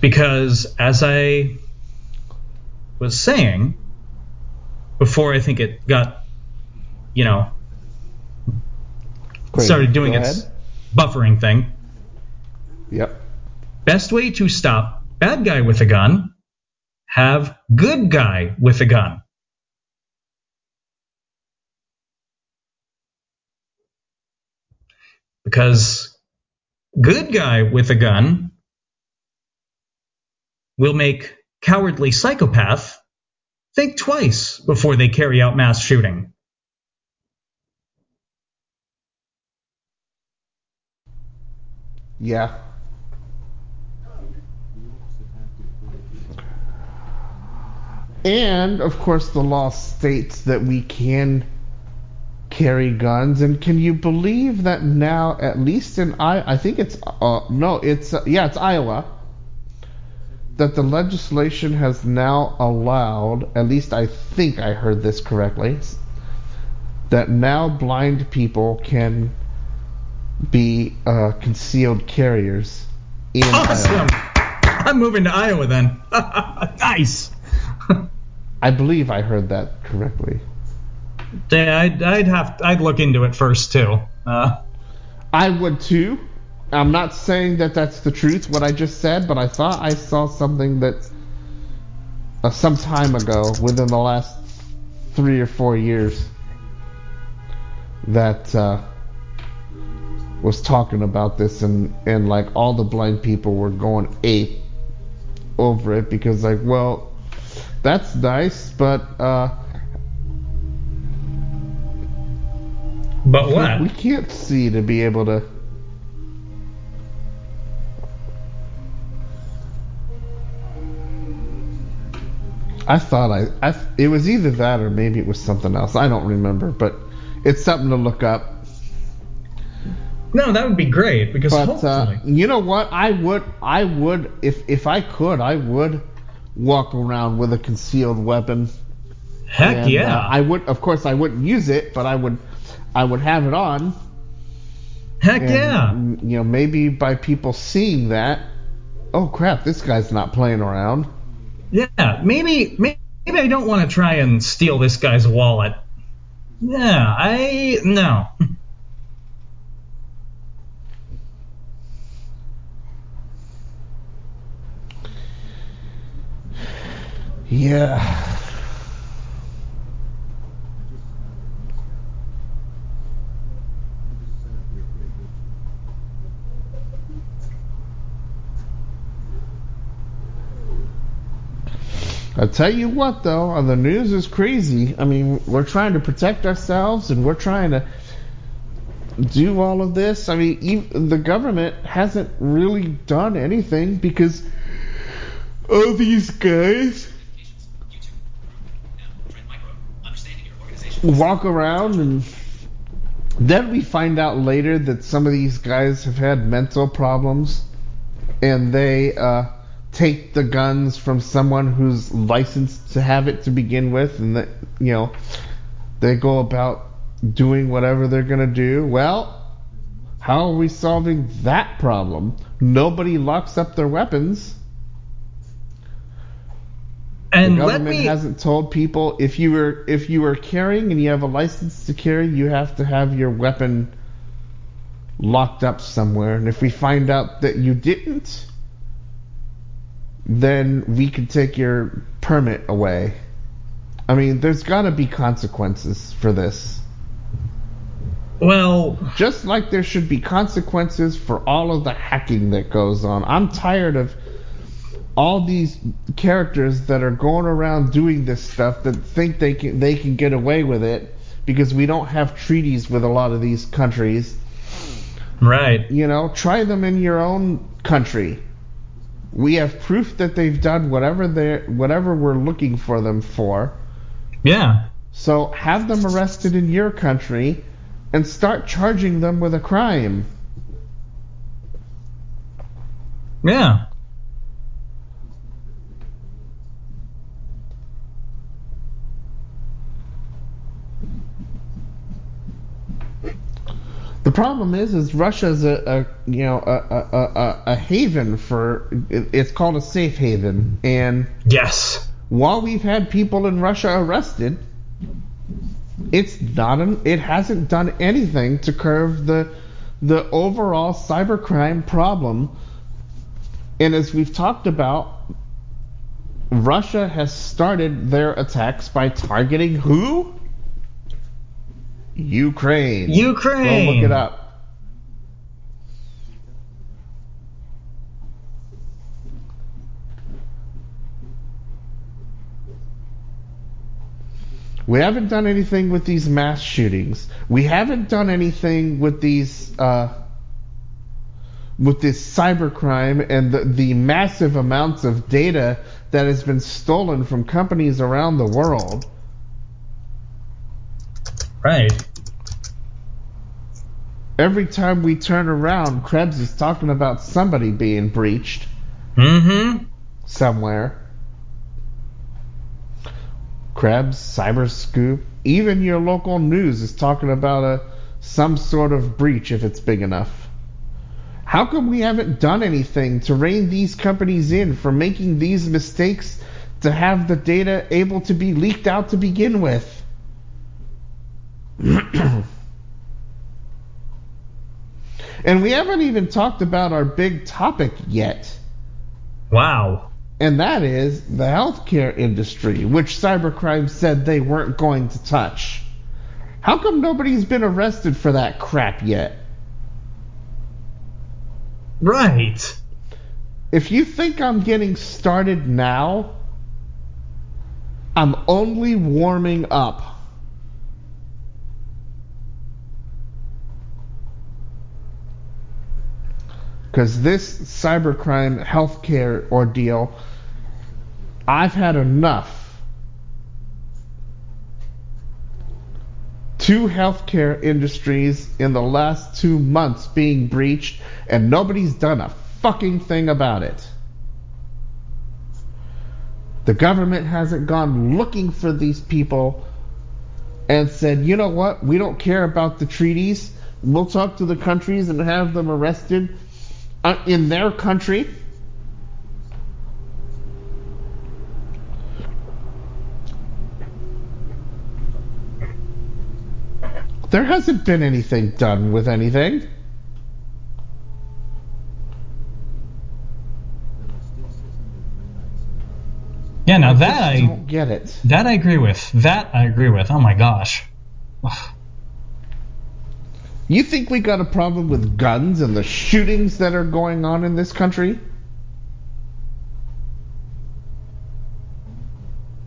Because, as I was saying, before I think it got, you know, started doing its buffering thing. Yep. Best way to stop bad guy with a gun... Have good guy with a gun. Because good guy with a gun will make cowardly psychopath think twice before they carry out mass shooting. Yeah. And, of course, the law states that we can carry guns. And can you believe that now, at least in I think it's it's Iowa, that the legislation has now allowed, at least I think I heard this correctly, that now blind people can be concealed carriers in Iowa. I'm moving to Iowa then. Nice. I believe I heard that correctly. Yeah, I'd look into it first too. I would too. I'm not saying that that's the truth what I just said, but I thought I saw something that some time ago, within the last 3 or 4 years, that was talking about this, and like all the blind people were going ape over it, because like, well, that's nice, but what? We can't see to be able to. I thought it was either that or maybe it was something else. I don't remember, but it's something to look up. No, that would be great, because hopefully, you know what? I would if I could, I would walk around with a concealed weapon. Heck and, yeah! I would, of course, I wouldn't use it, but I would have it on. Heck and, yeah! You know, maybe by people seeing that, oh crap, this guy's not playing around. Yeah, maybe I don't want to try and steal this guy's wallet. Yeah, no. Yeah. I tell you what, though, the news is crazy. I mean, we're trying to protect ourselves, and we're trying to do all of this. I mean, the government hasn't really done anything, because all these guys walk around, and then we find out later that some of these guys have had mental problems, and they take the guns from someone who's licensed to have it to begin with, and that, you know, they go about doing whatever they're going to do. Well, how are we solving that problem? Nobody locks up their weapons. And the government hasn't told people, if you were carrying and you have a license to carry, you have to have your weapon locked up somewhere. And if we find out that you didn't, then we can take your permit away. I mean, there's got to be consequences for this. Well, just like there should be consequences for all of the hacking that goes on. I'm tired of all these characters that are going around doing this stuff that think they can get away with it because we don't have treaties with a lot of these countries. Right. You know, try them in your own country. We have proof that they've done whatever we're looking for them for. Yeah. So have them arrested in your country and start charging them with a crime. Yeah. The problem is Russia's a haven for, it's called a safe haven, and yes, while we've had people in Russia arrested, it hasn't done anything to curb the overall cybercrime problem. And as we've talked about, Russia has started their attacks by targeting who? Ukraine. Go look it up. We haven't done anything with these mass shootings. We haven't done anything with these with this cybercrime and the massive amounts of data that has been stolen from companies around the world. Right. Every time we turn around, Krebs is talking about somebody being breached. Mm-hmm. Somewhere. Krebs, CyberScoop, even your local news is talking about some sort of breach if it's big enough. How come we haven't done anything to rein these companies in for making these mistakes to have the data able to be leaked out to begin with? And we haven't even talked about our big topic yet. Wow. And that is the healthcare industry, which cybercrime said they weren't going to touch. How come nobody's been arrested for that crap yet? Right. If you think I'm getting started now, I'm only warming up. Because this cybercrime healthcare ordeal, I've had enough. Two healthcare industries in the last 2 months being breached, and nobody's done a fucking thing about it. The government hasn't gone looking for these people and said, you know what, we don't care about the treaties. We'll talk to the countries and have them arrested in their country. There hasn't been anything done with anything. Yeah, now that I don't get it. That I agree with. Oh my gosh. Ugh. You think we got a problem with guns and the shootings that are going on in this country?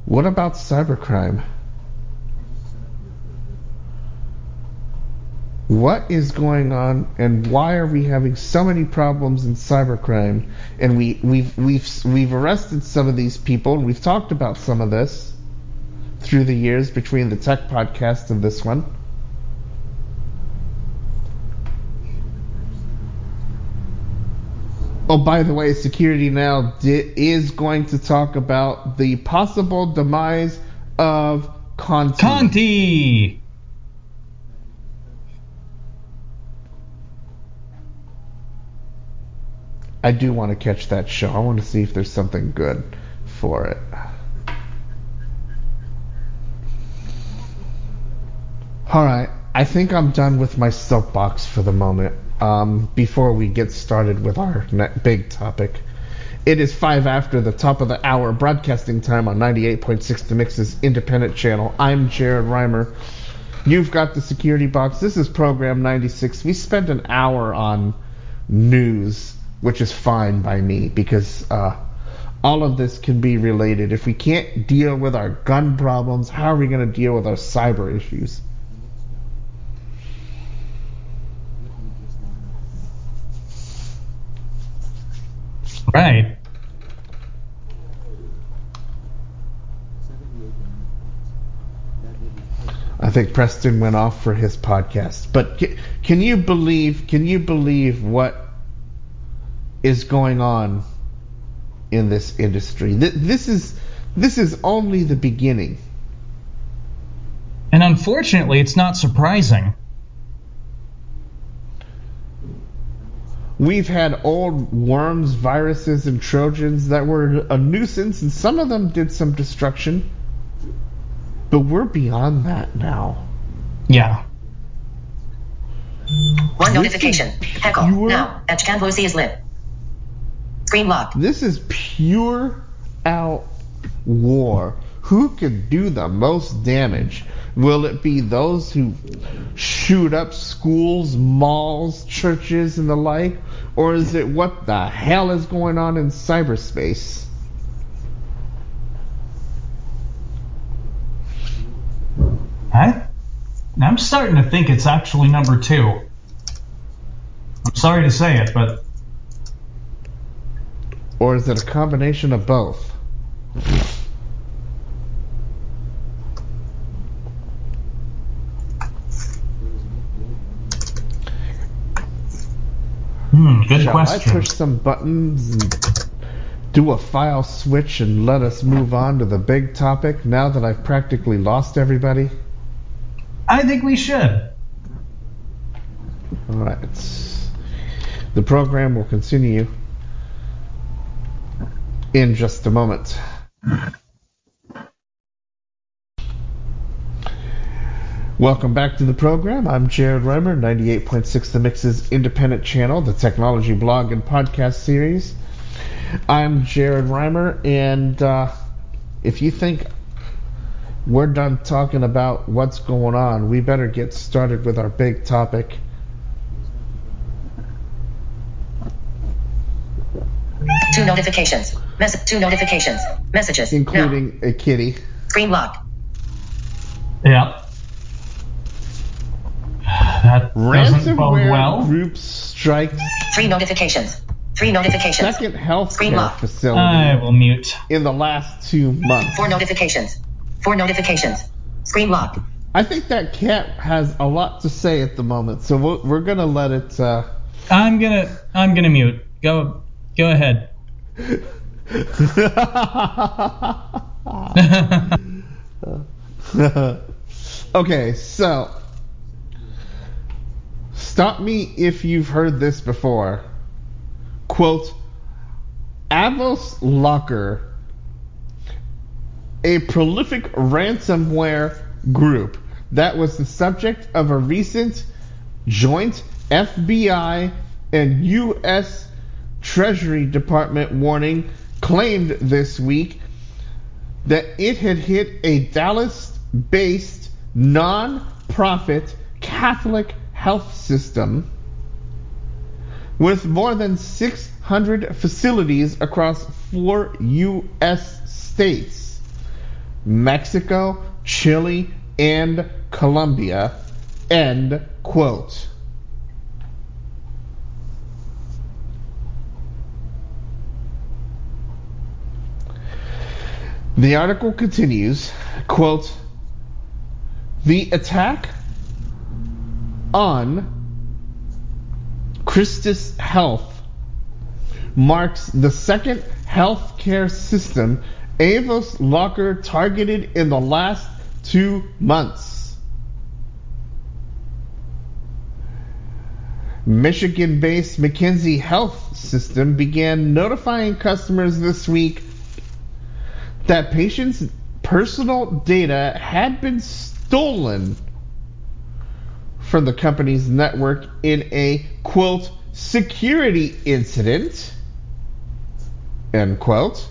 What about cybercrime? What is going on, and why are we having so many problems in cybercrime? And we've arrested some of these people, and we've talked about some of this through the years between the tech podcast and this one. Oh, by the way, Security Now is going to talk about the possible demise of Conti. Conti! I do want to catch that show. I want to see if there's something good for it. All right. I think I'm done with my soapbox for the moment. Before we get started with our big topic. It is 5 after the top of the hour, broadcasting time on 98.6 The Mix's independent channel. I'm Jared Reimer. You've got the Security Box. This is Program 96. We spent an hour on news, which is fine by me, because all of this can be related. If we can't deal with our gun problems, how are we going to deal with our cyber issues? Right. I think Preston went off for his podcast. But can you believe what is going on in this industry? This is only the beginning. And unfortunately, it's not surprising. We've had old worms, viruses, and Trojans that were a nuisance, and some of them did some destruction. But we're beyond that now. Yeah. One notification. Heckle. Now. Edgecan Lucy is lit. Screen lock. This is pure out war. Who can do the most damage? Will it be those who shoot up schools, malls, churches, and the like? Or is it what the hell is going on in cyberspace? I'm starting to think it's actually number two. I'm sorry to say it, but... Or is it a combination of both? Good Shall question. I push some buttons and do a file switch and let us move on to the big topic now that I've practically lost everybody? I think we should. All right. The program will continue in just a moment. Welcome back to the program. I'm Jared Reimer, 98.6 The Mix's independent channel, the technology blog and podcast series. I'm Jared Reimer, and if you think we're done talking about what's going on, we better get started with our big topic. Two notifications. Messages. Including a kitty. Screen lock. Yeah. That doesn't bode well. Group strike. Three notifications. Second healthcare facility. I will mute. In the last 2 months. Four notifications. Screen lock. I think that cat has a lot to say at the moment, so we're gonna let it. I'm gonna mute. Go ahead. Okay, so stop me if you've heard this before. Quote, Avos Locker, a prolific ransomware group that was the subject of a recent joint FBI and U.S. Treasury Department warning, claimed this week that it had hit a Dallas-based non-profit Catholic health system with more than 600 facilities across 4 U.S. states, Mexico, Chile, and Colombia, end quote. The article continues, quote, the attack on Christus Health marks the second healthcare system Avos Locker targeted in the last 2 months. Michigan-based McKinsey Health System began notifying customers this week that patients' personal data had been stolen from the company's network in a, quote, security incident, end quote,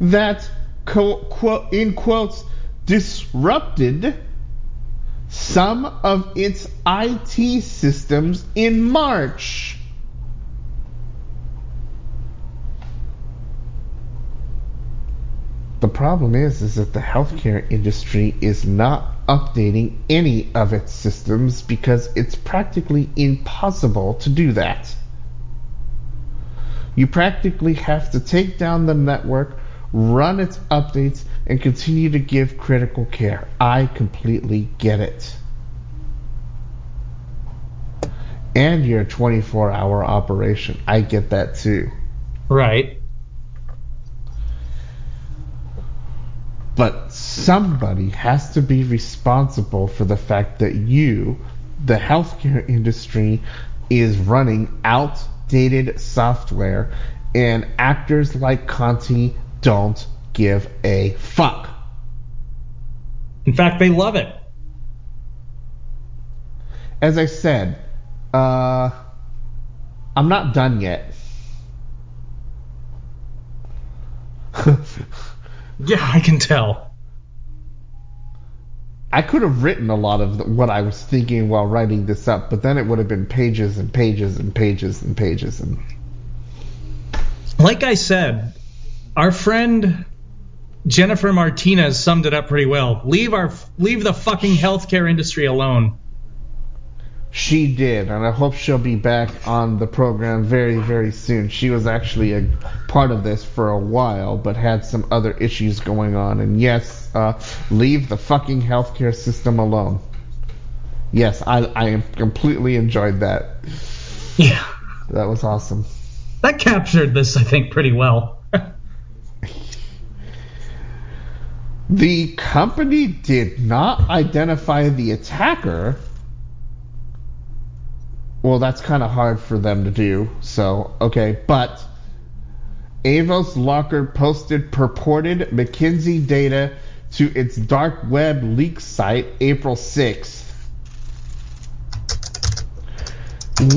that, quote, in quotes, disrupted some of its IT systems in March. The problem is that the healthcare industry is not updating any of its systems because it's practically impossible to do that. You practically have to take down the network, run its updates, and continue to give critical care. I completely get it. And your 24-hour operation. I get that too. Right. But somebody has to be responsible for the fact that you, the healthcare industry, is running outdated software, and actors like Conti don't give a fuck. In fact, they love it. As I said, I'm not done yet. Yeah, I can tell. I could have written a lot of what I was thinking while writing this up, but then it would have been pages and pages and pages and pages. And like I said, our friend Jennifer Martinez summed it up pretty well. Leave the fucking healthcare industry alone. She did, and I hope she'll be back on the program very, very soon. She was actually a part of this for a while, but had some other issues going on. And yes, leave the fucking healthcare system alone. Yes, I completely enjoyed that. Yeah. That was awesome. That captured this, I think, pretty well. The company did not identify the attacker. Well, that's kind of hard for them to do, so, okay. But Avos Locker posted purported McKinsey data to its dark web leak site April 6th.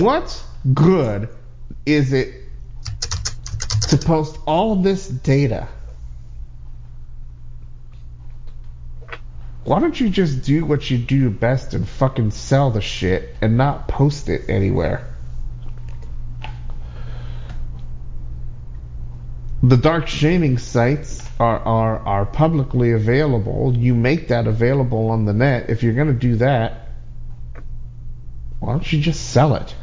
What good is it to post all this data? Why don't you just do what you do best and fucking sell the shit and not post it anywhere? The dark shaming sites are publicly available. You make that available on the net. If you're going to do that, why don't you just sell it?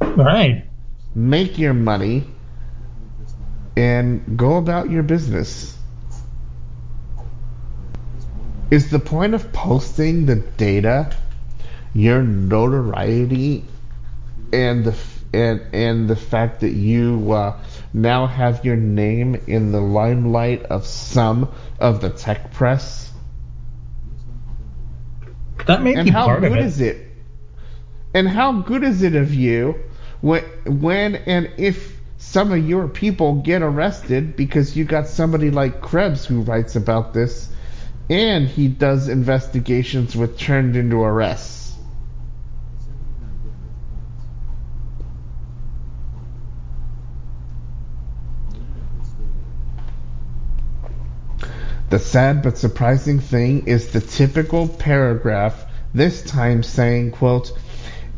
Right. Make your money and go about your business. Is the point of posting the data your notoriety and the fact that you now have your name in the limelight of some of the tech press? That may be part of it. And how good is it? And how good is it of you when and if some of your people get arrested because you got somebody like Krebs who writes about this and he does investigations which turned into arrests? The sad but surprising thing is the typical paragraph, this time saying, quote,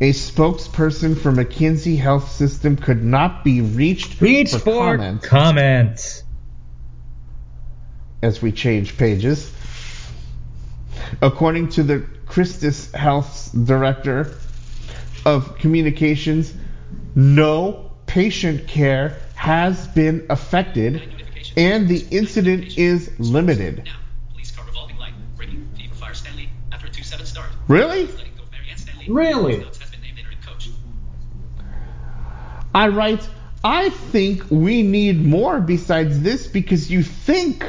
a spokesperson for McKinsey Health System could not be reached for comment. As we change pages. According to the Christus Health's Director of Communications, no patient care has been affected, and the incident is limited. Now, police car revolving light, braking, vehicle fire, Stanley, after a 2-7 start. Really? Really? I write, I think we need more besides this because you think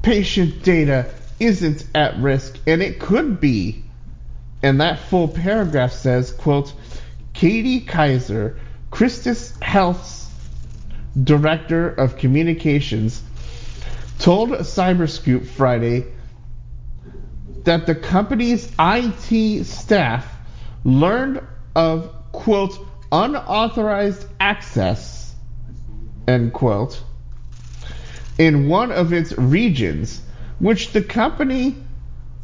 patient data isn't at risk, and it could be. And that full paragraph says, quote, Katie Kaiser, Christus Health's Director of Communications, told CyberScoop Friday that the company's IT staff learned of, quote, unauthorized access, end quote, in one of its regions, which the company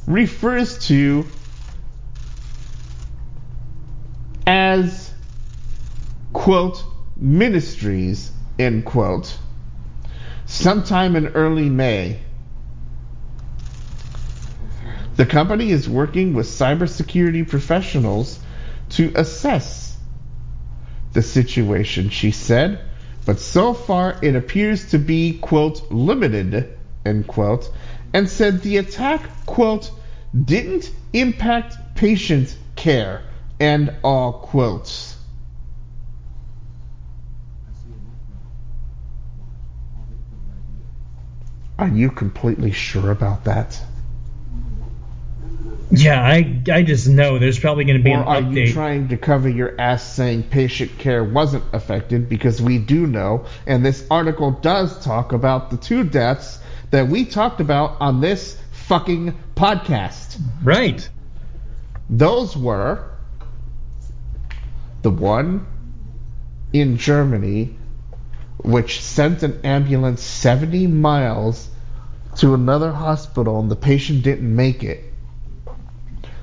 refers to as, quote, ministries, end quote, sometime in early May. The company is working with cybersecurity professionals to assess the situation, she said, but so far it appears to be, quote, limited, end quote, and said the attack, quote, didn't impact patient care, end all quotes. Are you completely sure about that? Yeah, I just know there's probably going to be an update. Or are you trying to cover your ass saying patient care wasn't affected? Because we do know, and this article does talk about the 2 deaths that we talked about on this fucking podcast. Right. Those were the one in Germany, which sent an ambulance 70 miles to another hospital and the patient didn't make it.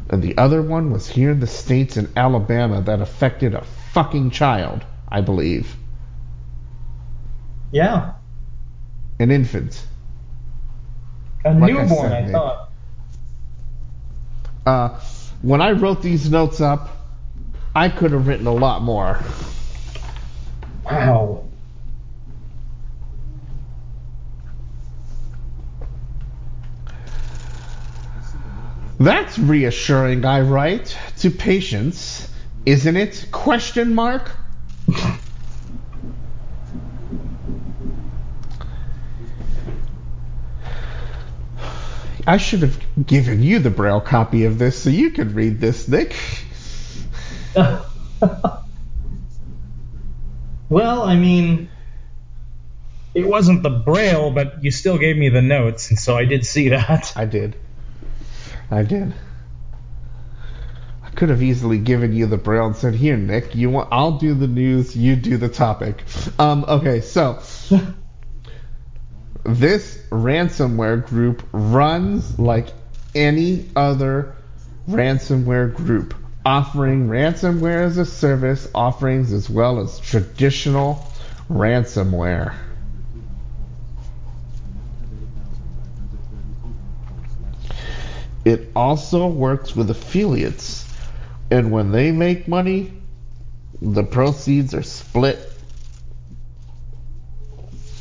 And the other one was here in the States in Alabama that affected a fucking child, I believe. Yeah. An infant. A newborn, I thought. When I wrote these notes up, I could have written a lot more. Wow. That's reassuring, I write, to patients, isn't it? Question mark. I should have given you the braille copy of this so you could read this, Nick. Well, I mean, it wasn't the braille, but you still gave me the notes, and so I did see that. I did. I could have easily given you the braille and said, "Here, Nick, I'll do the news, you do the topic." Okay, so this ransomware group runs like any other ransomware group, offering ransomware as a service offerings as well as traditional ransomware. It also works with affiliates, and when they make money, the proceeds are split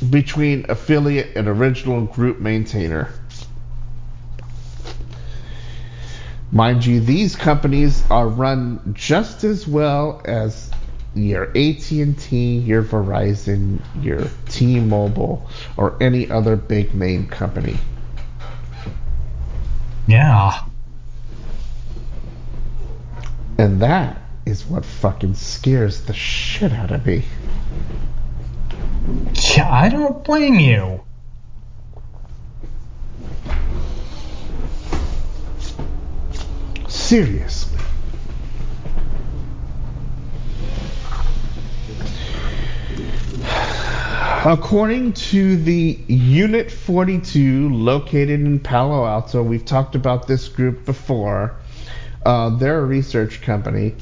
between affiliate and original group maintainer. Mind you, these companies are run just as well as your AT&T, your Verizon, your T-Mobile, or any other big name company. Yeah. And that is what fucking scares the shit out of me. Yeah, I don't blame you. Seriously. According to the Unit 42 located in Palo Alto, we've talked about this group before. They're a research company.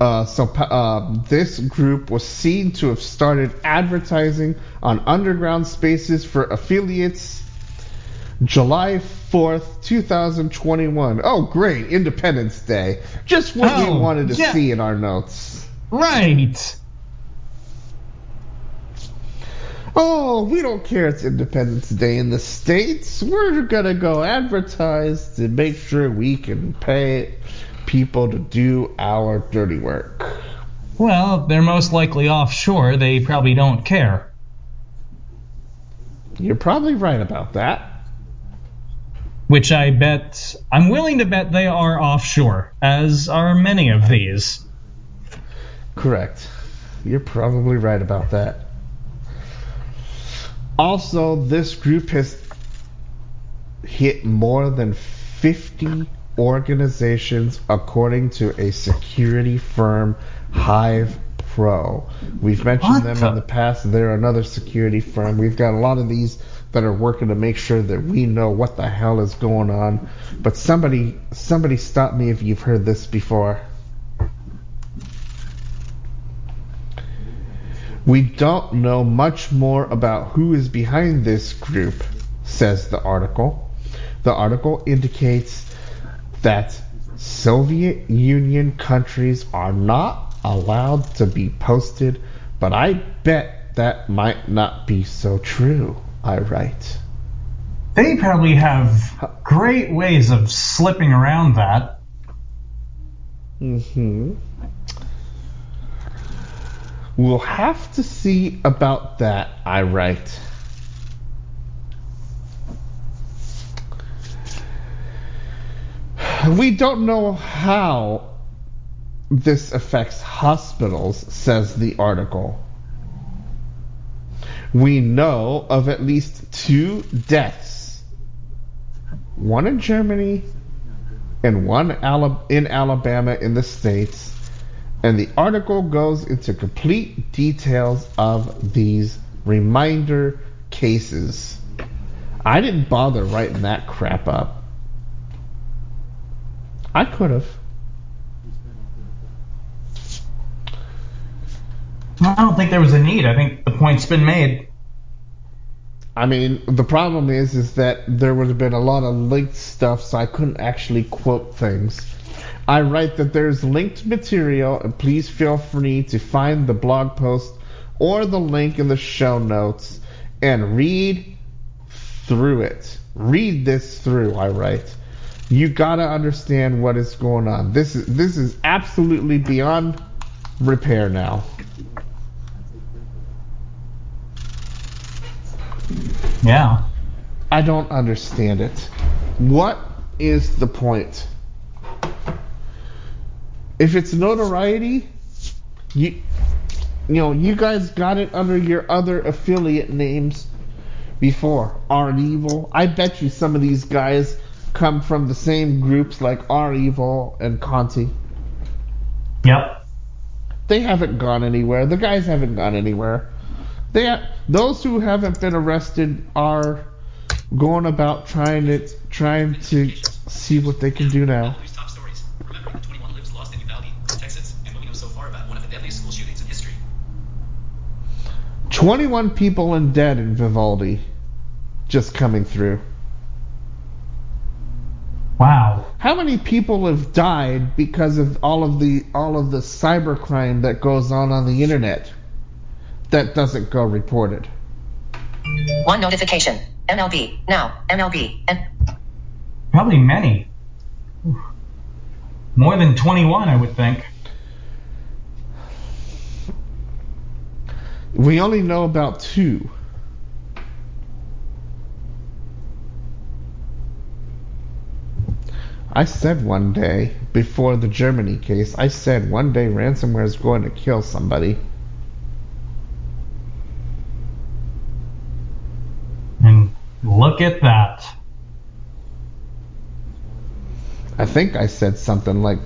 This group was seen to have started advertising on underground spaces for affiliates July 4th, 2021. Oh, great. Independence Day. Just what we wanted to see in our notes. Right. Oh, we don't care it's Independence Day in the States. We're going to go advertise to make sure we can pay people to do our dirty work. Well, they're most likely offshore. They probably don't care. You're probably right about that. Which I bet, I'm willing to bet they are offshore, as are many of these. Correct. You're probably right about that. Also, this group has hit more than 50 organizations, according to a security firm, Hive Pro. We've mentioned them in the past. They're another security firm. We've got a lot of these that are working to make sure that we know what the hell is going on. But somebody stop me if you've heard this before. We don't know much more about who is behind this group, says the article. The article indicates that Soviet Union countries are not allowed to be posted, but I bet that might not be so true, I write. They probably have great ways of slipping around that. Mm-hmm. We'll have to see about that, I write. We don't know how this affects hospitals, says the article. We know of at least 2 deaths, one in Germany and one in Alabama in the States. And the article goes into complete details of these reminder cases. I didn't bother writing that crap up. I could have. I don't think there was a need. I think the point's been made. I mean, the problem is that there would have been a lot of linked stuff, so I couldn't actually quote things. I write that there's linked material, and please feel free to find the blog post or the link in the show notes and read through it. Read this through, I write. You gotta understand what is going on. This is absolutely beyond repair now. Yeah. I don't understand it. What is the point? If it's notoriety, you know, you guys got it under your other affiliate names before. R-Evil. I bet you some of these guys come from the same groups like R-Evil and Conti. Yep. They haven't gone anywhere. The guys haven't gone anywhere. Those who haven't been arrested are going about trying to see what they can do now. 21 people and dead in Vivaldi just coming through. Wow. How many people have died because of all of the cybercrime that goes on the internet that doesn't go reported? One notification. MLB. Now. MLB. And probably many. More than 21, I would think. We only know about 2. I said one day, before the Germany case, I said one day ransomware is going to kill somebody. And look at that. I think I said something like,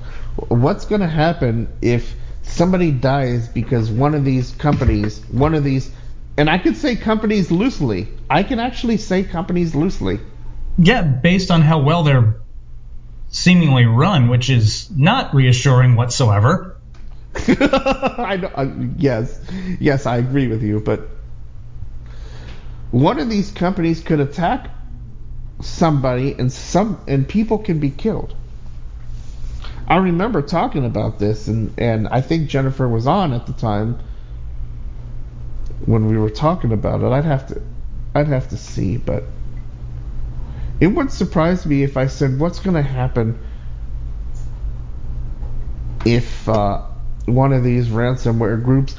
what's going to happen if somebody dies because one of these companies, and I could say companies loosely. I can actually say companies loosely. Yeah, based on how well they're seemingly run, which is not reassuring whatsoever. Yes, I agree with you, but one of these companies could attack somebody and people can be killed. I remember talking about this, and I think Jennifer was on at the time when we were talking about it. I'd have to see, but it wouldn't surprise me if I said, "What's going to happen if one of these ransomware groups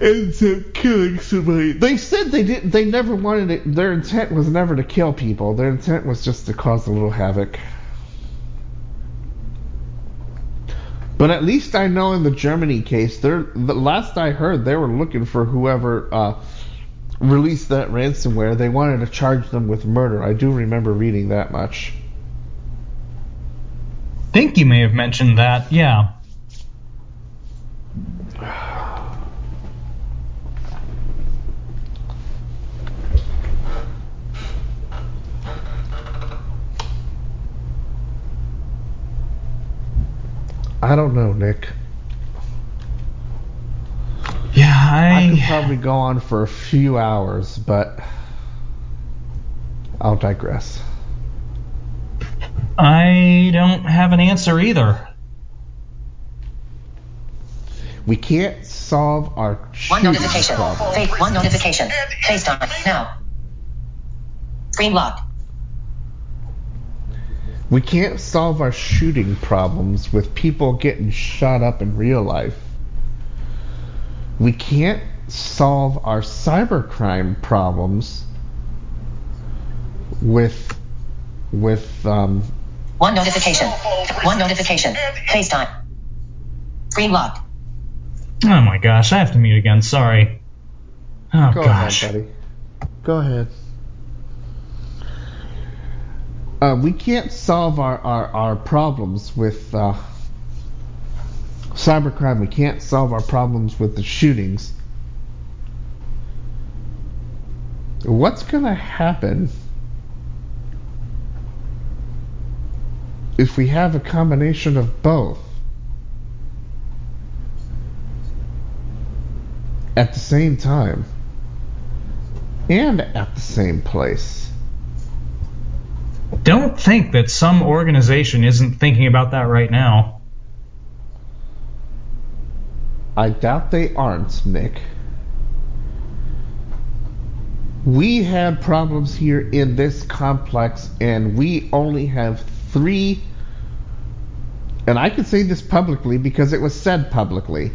ends up killing somebody?" They said they didn't. They never wanted it. Their intent was never to kill people. Their intent was just to cause a little havoc. But at least I know in the Germany case, the last I heard, they were looking for whoever released that ransomware. They wanted to charge them with murder. I do remember reading that much. I think you may have mentioned that, yeah. I don't know, Nick. Yeah, I could probably go on for a few hours, but I'll digress. I don't have an answer either. We can't solve our one notification problem. Fake one notification. FaceTime now. Screen lock. We can't solve our shooting problems with people getting shot up in real life. We can't solve our cybercrime problems with one notification. One notification. FaceTime. Screen lock. Oh my gosh, I have to mute again. Sorry. Oh gosh. Go ahead, buddy. Go ahead. We can't solve our problems with cybercrime. We can't solve our problems with the shootings. What's going to happen if we have a combination of both at the same time and at the same place? Don't think that some organization isn't thinking about that right now. I doubt they aren't, Nick. We had problems here in this complex, and we only have 3, and I can say this publicly because it was said publicly.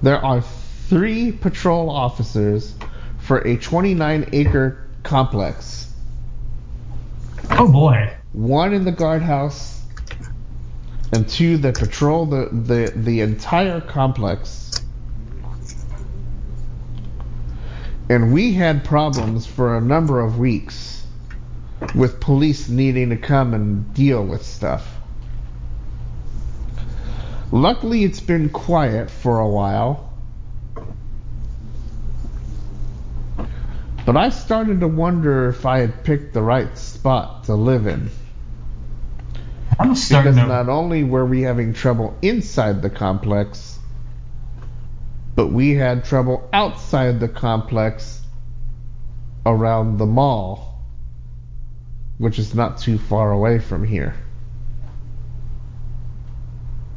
There are 3 patrol officers for a 29-acre complex. Oh boy. 1 in the guardhouse and 2 that patrol the entire complex. And we had problems for a number of weeks with police needing to come and deal with stuff. Luckily, it's been quiet for a while. But I started to wonder if I had picked the right spot to live in. Because not only were we having trouble inside the complex, but we had trouble outside the complex around the mall, which is not too far away from here.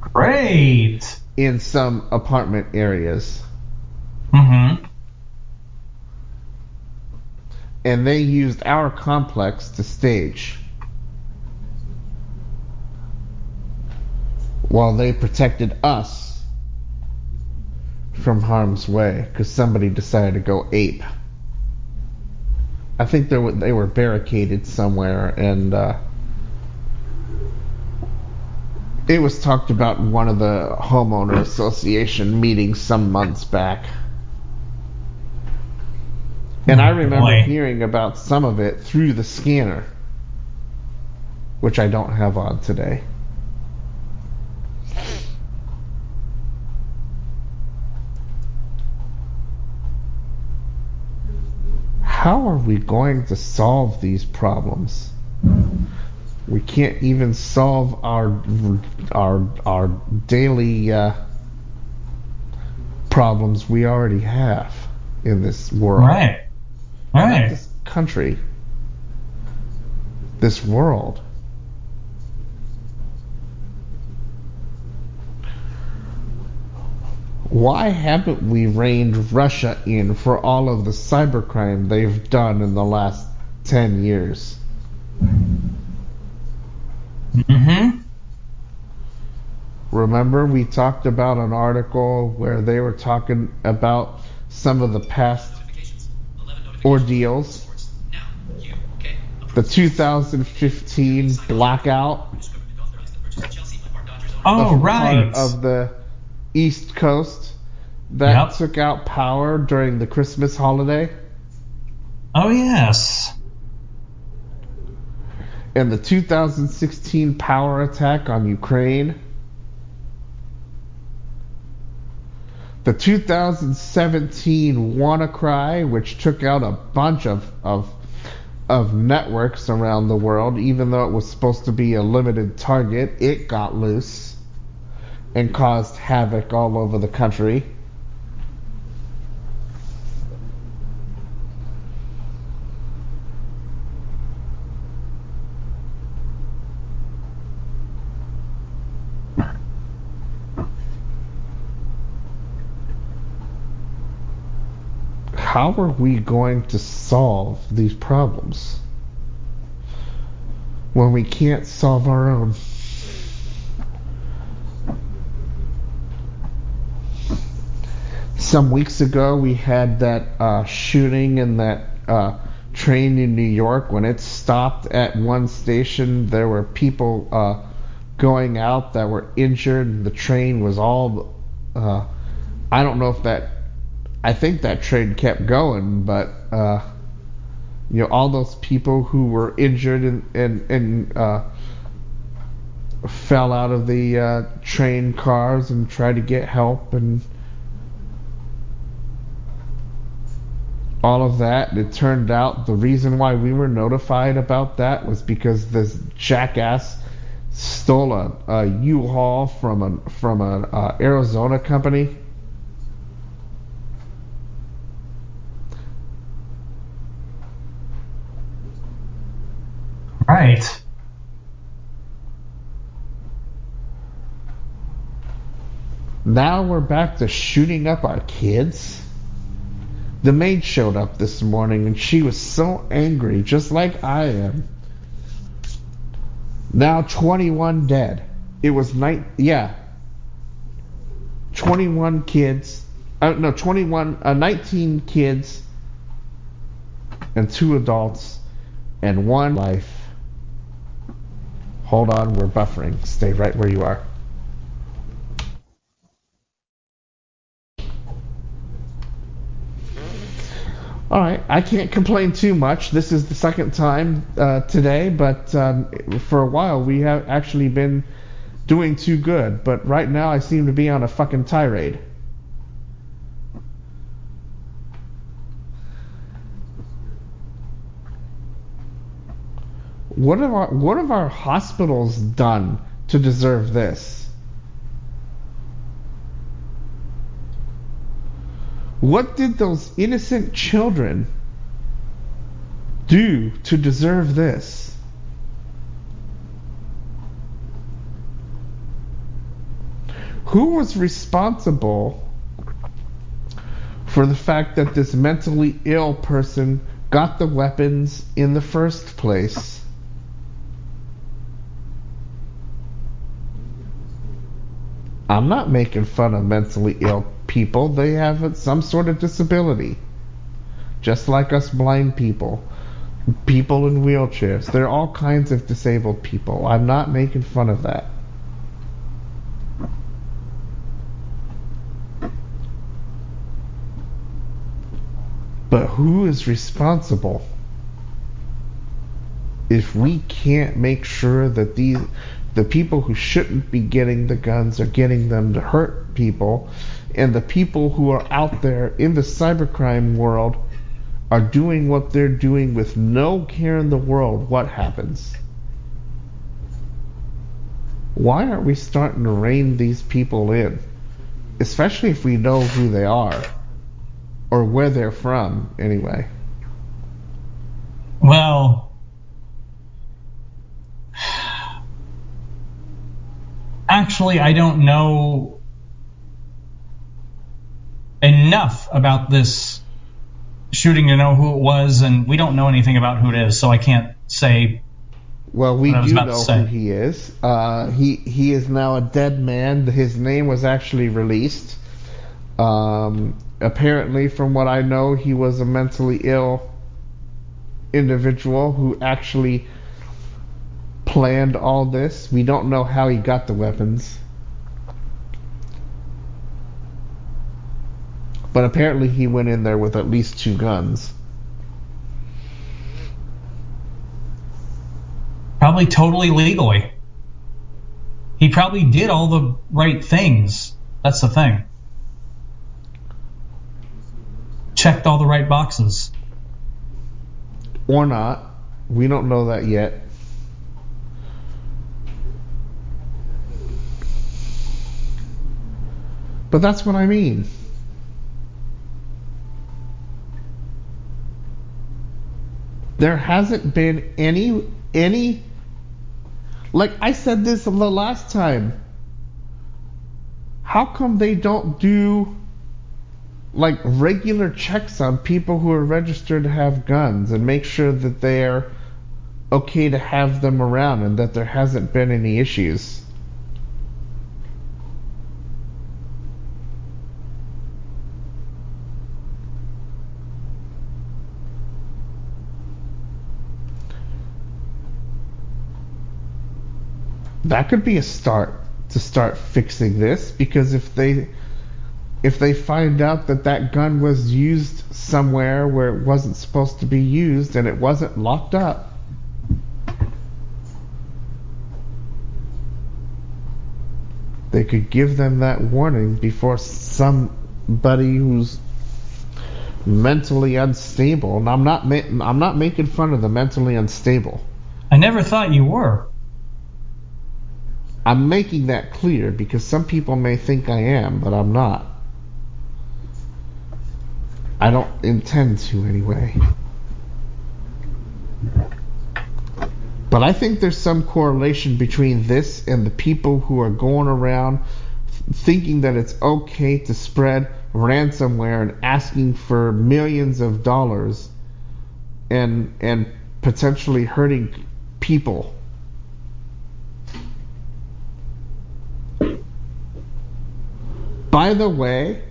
Great! In some apartment areas. Mm-hmm. And they used our complex to stage while they protected us from harm's way because somebody decided to go ape. I think they were barricaded somewhere, and it was talked about in one of the homeowner association meetings some months back. And I remember hearing about some of it through the scanner, which I don't have on today. How are we going to solve these problems? We can't even solve our daily problems we already have in this world. Right. Right. This country, this world. Why haven't we reined Russia in for all of the cybercrime they've done in the last 10 years? Mm-hmm. Remember, we talked about an article where they were talking about some of the past ordeals. The 2015 blackout. Oh, right. Of the East Coast that took out power during the Christmas holiday. Oh, yes. And the 2016 power attack on Ukraine. The 2017 WannaCry, which took out a bunch of networks around the world, even though it was supposed to be a limited target, it got loose and caused havoc all over the country. How are we going to solve these problems when we can't solve our own? Some weeks ago, we had that shooting in that train in New York. When it stopped at one station, there were people going out that were injured. The train was all... I don't know if that... I think that trade kept going, but all those people who were injured and fell out of the train cars and tried to get help and all of that. And it turned out the reason why we were notified about that was because this jackass stole a U-Haul from an Arizona company. Right. Now we're back to shooting up our kids. The maid showed up this morning and she was so angry, just like I am. Now 21 dead. It was 19 kids and 2 adults and 1 life. Hold on, we're buffering. Stay right where you are. All right, I can't complain too much. This is the second time today, but for a while we have actually been doing too good. But right now I seem to be on a fucking tirade. What have our hospitals done to deserve this? What did those innocent children do to deserve this? Who was responsible for the fact that this mentally ill person got the weapons in the first place? I'm not making fun of mentally ill people. They have some sort of disability, just like us blind people, people in wheelchairs. There are all kinds of disabled people. I'm not making fun of that. But who is responsible if we can't make sure that the people who shouldn't be getting the guns are getting them to hurt people, and the people who are out there in the cybercrime world are doing what they're doing with no care in the world? What happens? Why aren't we starting to rein these people in, especially if we know who they are or where they're from anyway? Well, actually, I don't know enough about this shooting to know who it was, and we don't know anything about who it is, so I can't say. Well, we do know who he is. He is now a dead man. His name was actually released. Apparently, from what I know, he was a mentally ill individual who actually planned all this. We don't know how he got the weapons, but apparently he went in there with at least 2 guns. Probably totally legally. He probably did all the right things. That's the thing. Checked all the right boxes. Or not. We don't know that yet. But that's what I mean. There hasn't been any, like I said this the last time, how come they don't do like regular checks on people who are registered to have guns and make sure that they're okay to have them around and that there hasn't been any issues? That could be a start to start fixing this, because if they find out that that gun was used somewhere where it wasn't supposed to be used and it wasn't locked up, they could give them that warning before somebody who's mentally unstable. And I'm not making fun of the mentally unstable. I never thought you were. I'm making that clear because some people may think I am, but I'm not. I don't intend to anyway. But I think there's some correlation between this and the people who are going around thinking that it's okay to spread ransomware and asking for millions of dollars and potentially hurting people. By the way,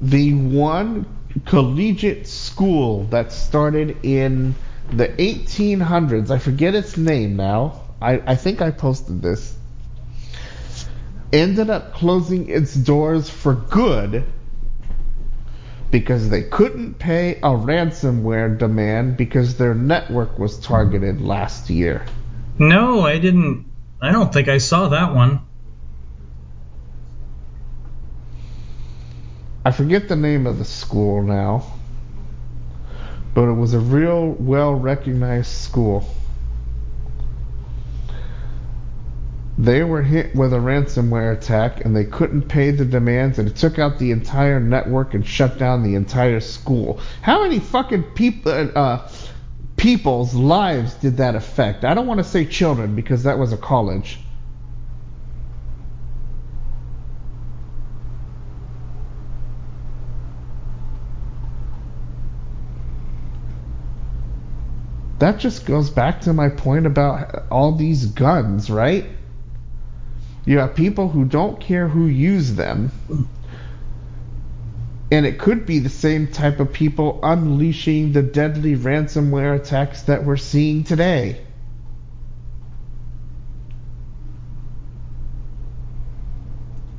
The one collegiate school that started in the 1800s, I forget its name now, I think I posted this, ended up closing its doors for good because they couldn't pay a ransomware demand because their network was targeted last year. No, I didn't. I don't think I saw that one. I forget the name of the school now, but it was a real well-recognized school. They were hit with a ransomware attack, and they couldn't pay the demands, and it took out the entire network and shut down the entire school. How many fucking people's lives did that affect? I don't want to say children, because that was a college. That just goes back to my point about all these guns, right? You have people who don't care who use them. And it could be the same type of people unleashing the deadly ransomware attacks that we're seeing today.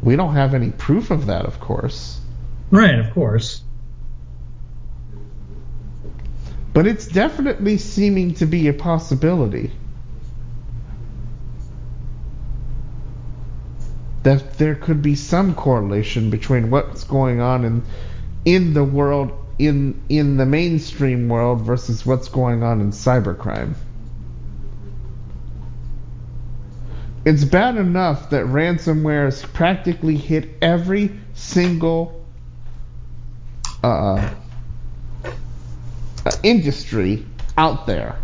We don't have any proof of that, of course. Right, of course. But it's definitely seeming to be a possibility that there could be some correlation between what's going on in the world, in the mainstream world, versus what's going on in cybercrime. It's bad enough that ransomware has practically hit every single industry out there.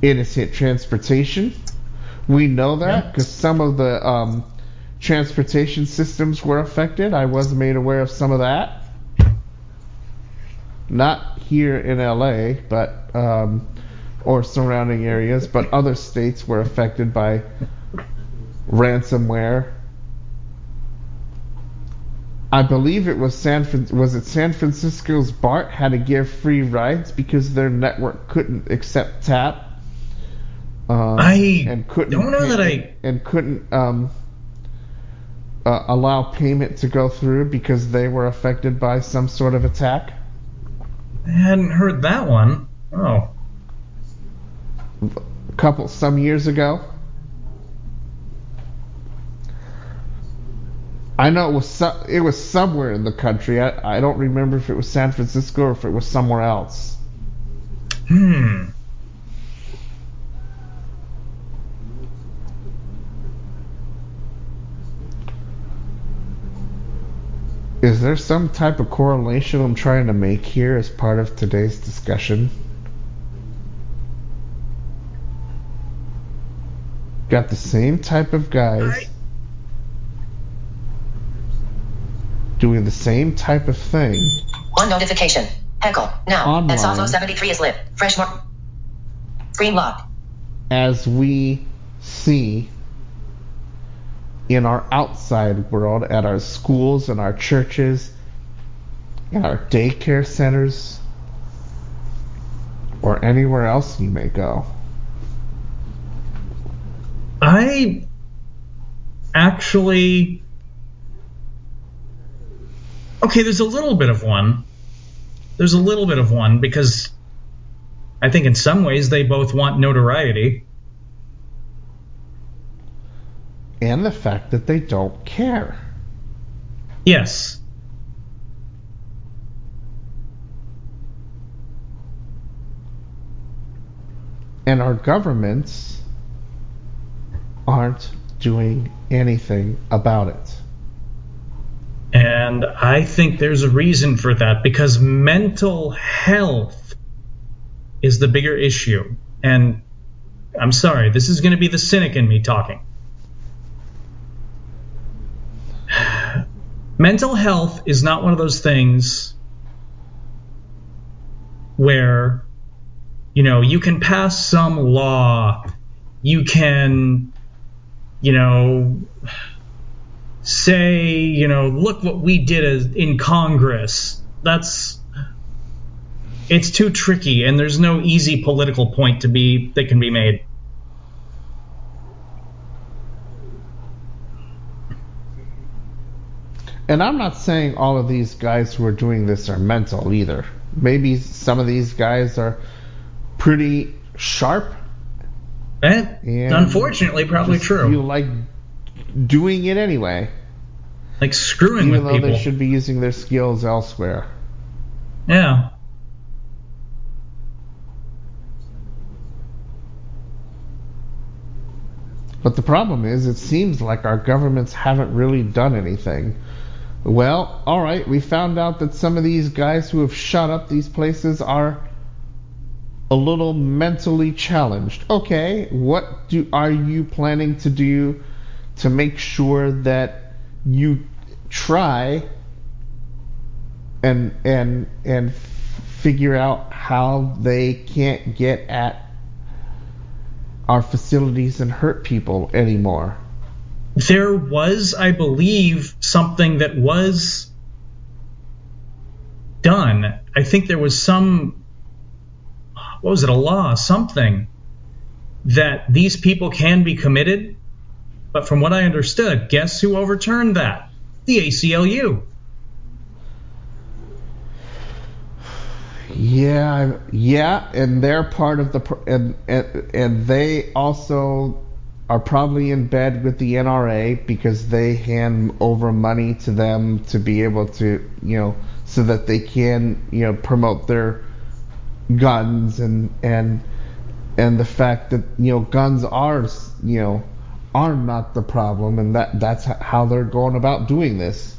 It has hit transportation. We know that because some of the transportation systems were affected. I was made aware of some of that. Not here in LA, but or surrounding areas, but other states were affected by ransomware. I believe it was San Francisco's BART had to give free rides because their network couldn't accept tap. I don't know that I couldn't allow payment to go through because they were affected by some sort of attack. I hadn't heard that one. Oh, some years ago. I know it was somewhere in the country. I don't remember if it was San Francisco or if it was somewhere else. Is there some type of correlation I'm trying to make here as part of today's discussion? Got the same type of guys doing the same type of thing. One notification. Heckle. Now. Online. And Sozo 73 is lit. Fresh mark. Screen lock. As we see in our outside world, at our schools and our churches, at our daycare centers, or anywhere else you may go. I actually... Okay, there's a little bit of one. There's a little bit of one because I think in some ways they both want notoriety. And the fact that they don't care. Yes. And our governments aren't doing anything about it. And I think there's a reason for that, because mental health is the bigger issue. And I'm sorry, this is going to be the cynic in me talking. Mental health is not one of those things where, you know, you can pass some law, you can, you know... say, you know, look what we did in Congress. It's too tricky, and there's no easy political point that can be made. And I'm not saying all of these guys who are doing this are mental either. Maybe some of these guys are pretty sharp. That's unfortunately probably true. You like doing it anyway. Like screwing with people. Even though they should be using their skills elsewhere. Yeah. But the problem is, it seems like our governments haven't really done anything. Well, all right, we found out that some of these guys who have shot up these places are a little mentally challenged. Okay, what are you planning to do to make sure that you try and figure out how they can't get at our facilities and hurt people anymore? There was, I believe, something that was done. I think there was some, what was it, a law, something, that these people can be committed. But from what I understood, guess who overturned that? The ACLU. Yeah, and they're part of the, and they also are probably in bed with the NRA because they hand over money to them to be able to, you know, so that they can, you know, promote their guns and the fact that, you know, guns are, you know, are not the problem, and that's how they're going about doing this.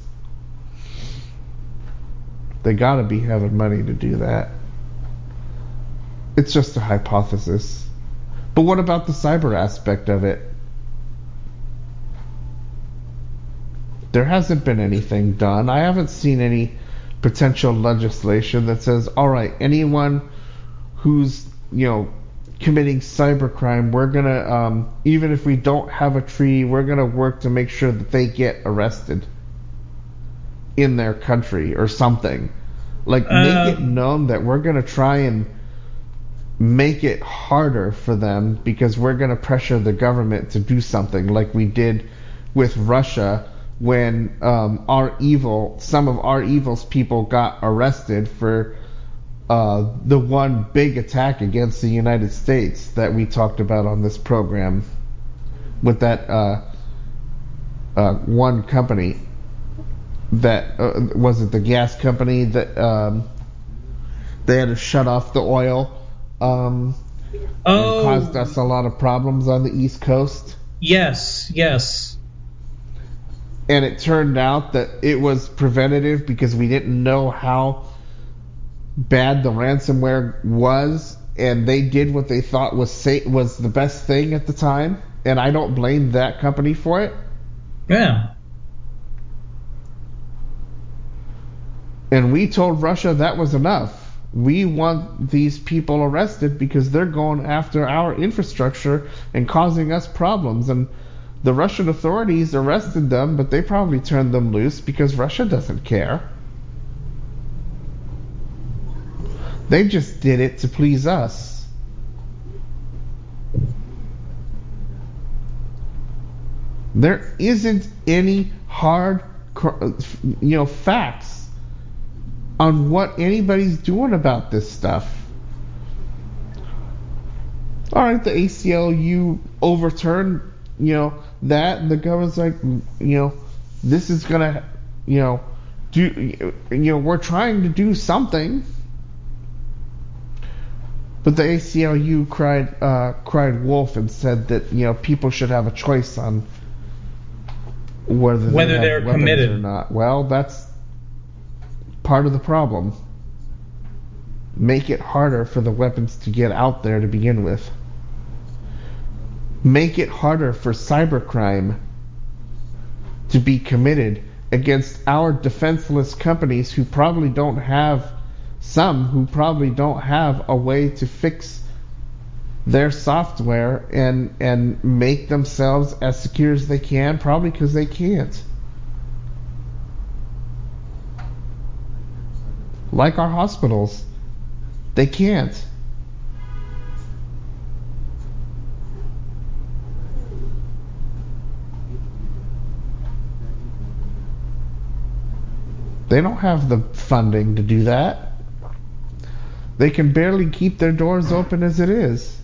They gotta be having money to do that. It's just a hypothesis. But what about the cyber aspect of it? There hasn't been anything done. I haven't seen any potential legislation that says, all right, anyone who's, you know, committing cybercrime, we're gonna, even if we don't have a treaty, we're gonna work to make sure that they get arrested in their country or something. Like, make it known that we're gonna try and make it harder for them because we're going to pressure the government to do something, like we did with Russia when some of our evil's people got arrested for the one big attack against the United States that we talked about on this program with that one company that was it the gas company that they had to shut off the oil. It caused us a lot of problems on the East Coast. Yes. And it turned out that it was preventative because we didn't know how bad the ransomware was, and they did what they thought was the best thing at the time, and I don't blame that company for it. Yeah. And we told Russia that was enough. We want these people arrested because they're going after our infrastructure and causing us problems. And the Russian authorities arrested them, but they probably turned them loose because Russia doesn't care. They just did it to please us. There isn't any hard, facts on what anybody's doing about this stuff. All right, the ACLU overturned, that, and the government's like, this is gonna, we're trying to do something. But the ACLU cried wolf and said that people should have a choice on whether they're committed or not. Well, that's part of the problem. Make it harder for the weapons to get out there to begin with. Make it harder for cybercrime to be committed against our defenseless companies who probably don't have a way to fix their software and make themselves as secure as they can, probably because they can't. Like our hospitals, they can't. They don't have the funding to do that. They can barely keep their doors open as it is.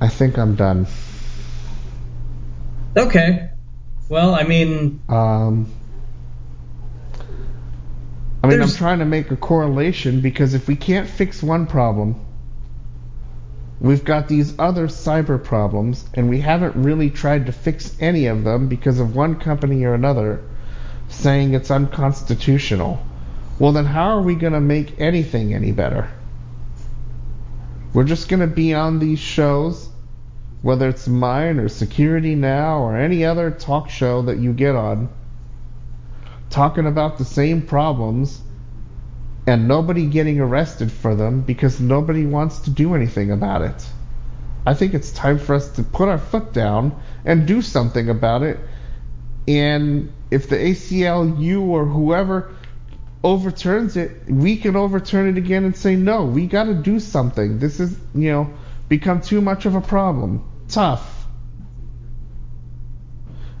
I think I'm done. Okay. Well, I mean... I'm trying to make a correlation, because if we can't fix one problem, we've got these other cyber problems, and we haven't really tried to fix any of them because of one company or another saying it's unconstitutional. Well, then how are we going to make anything any better? We're just going to be on these shows, whether it's mine or Security Now or any other talk show that you get on, talking about the same problems and nobody getting arrested for them because nobody wants to do anything about it. I think it's time for us to put our foot down and do something about it. And if the ACLU or whoever overturns it, we can overturn it again and say, no, we got to do something. This is, become too much of a problem. Tough.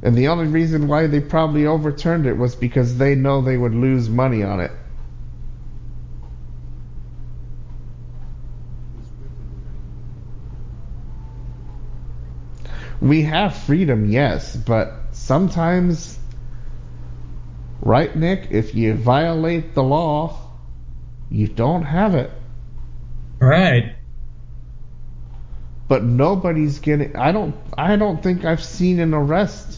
And the only reason why they probably overturned it was because they know they would lose money on it. We have freedom, yes, but sometimes, right, Nick, if you violate the law, you don't have it. Right. But nobody's getting... I don't think I've seen an arrest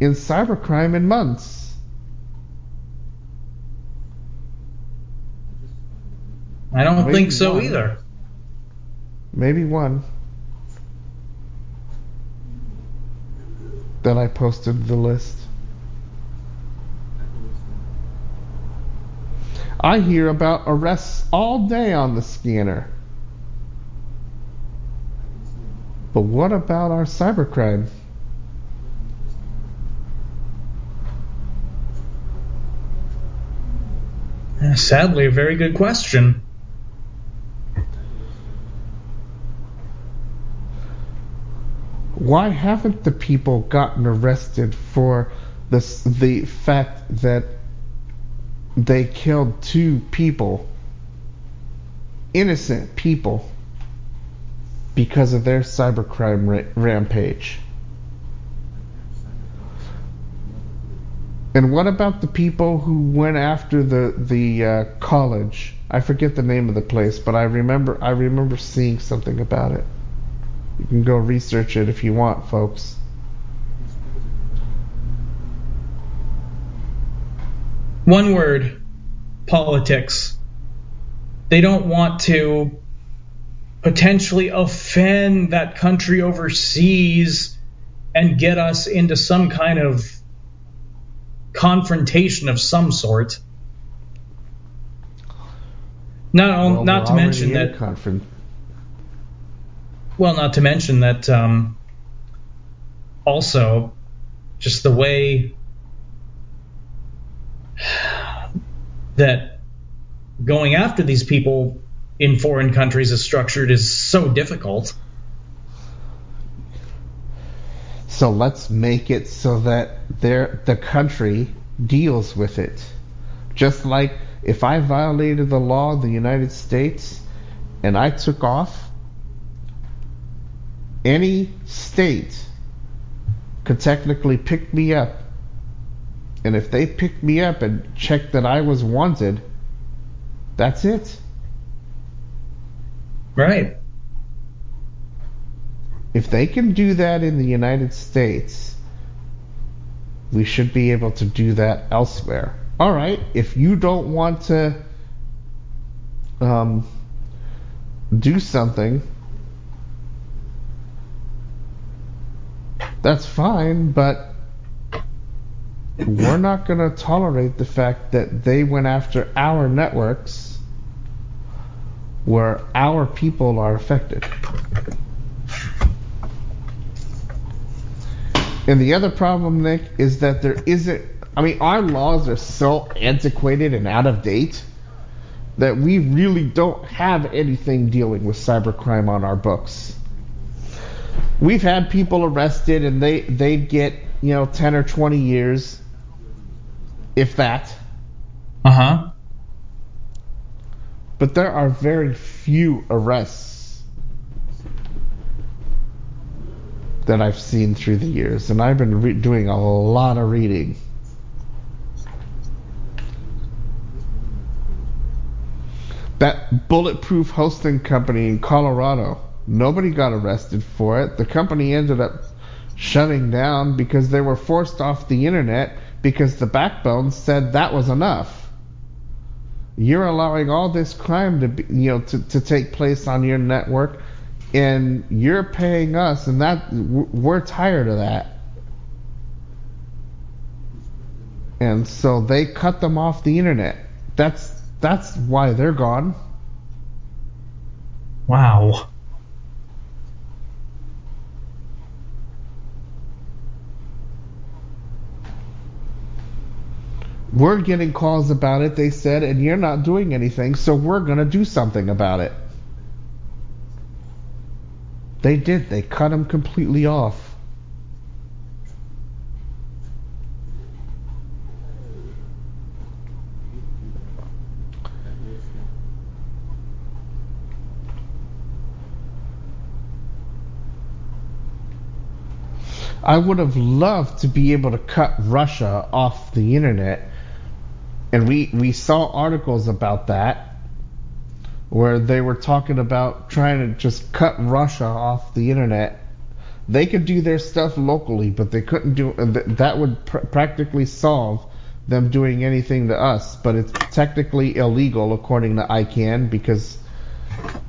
in cybercrime in months. I don't think so either. Maybe one. Then I posted the list. I hear about arrests all day on the scanner. But what about our cybercrime? Sadly, a very good question. Why haven't the people gotten arrested for the fact that they killed two people, innocent people, because of their cybercrime rampage? And what about the people who went after the college? I forget the name of the place, but I remember seeing something about it. You can go research it if you want, folks. One word: politics. They don't want to potentially offend that country overseas and get us into some kind of confrontation of some sort. Not to mention that. Also, just the way that going after these people in foreign countries is structured is so difficult. So let's make it so that the country deals with it. Just like if I violated the law of the United States and I took off, any state could technically pick me up. And if they picked me up and checked that I was wanted, that's it. Right. If they can do that in the United States, we should be able to do that elsewhere. All right, if you don't want to do something, that's fine, but we're not going to tolerate the fact that they went after our networks where our people are affected. And the other problem, Nick, is that our laws are so antiquated and out of date that we really don't have anything dealing with cybercrime on our books. We've had people arrested and they'd get, 10 or 20 years, if that. Uh-huh. But there are very few arrests that I've seen through the years, and I've been doing a lot of reading. That bulletproof hosting company in Colorado, nobody got arrested for it. The company ended up shutting down because they were forced off the internet because the backbone said that was enough. You're allowing all this crime to be, you know, to take place on your network, and you're paying us, and that we're tired of that. And so they cut them off the internet. That's why they're gone. Wow. We're getting calls about it, they said, and you're not doing anything, so we're going to do something about it. They did. They cut them completely off. I would have loved to be able to cut Russia off the internet. And we saw articles about that where they were talking about trying to just cut Russia off the internet. They could do their stuff locally, but they couldn't do that. Would practically solve them doing anything to us, but it's technically illegal according to ICANN because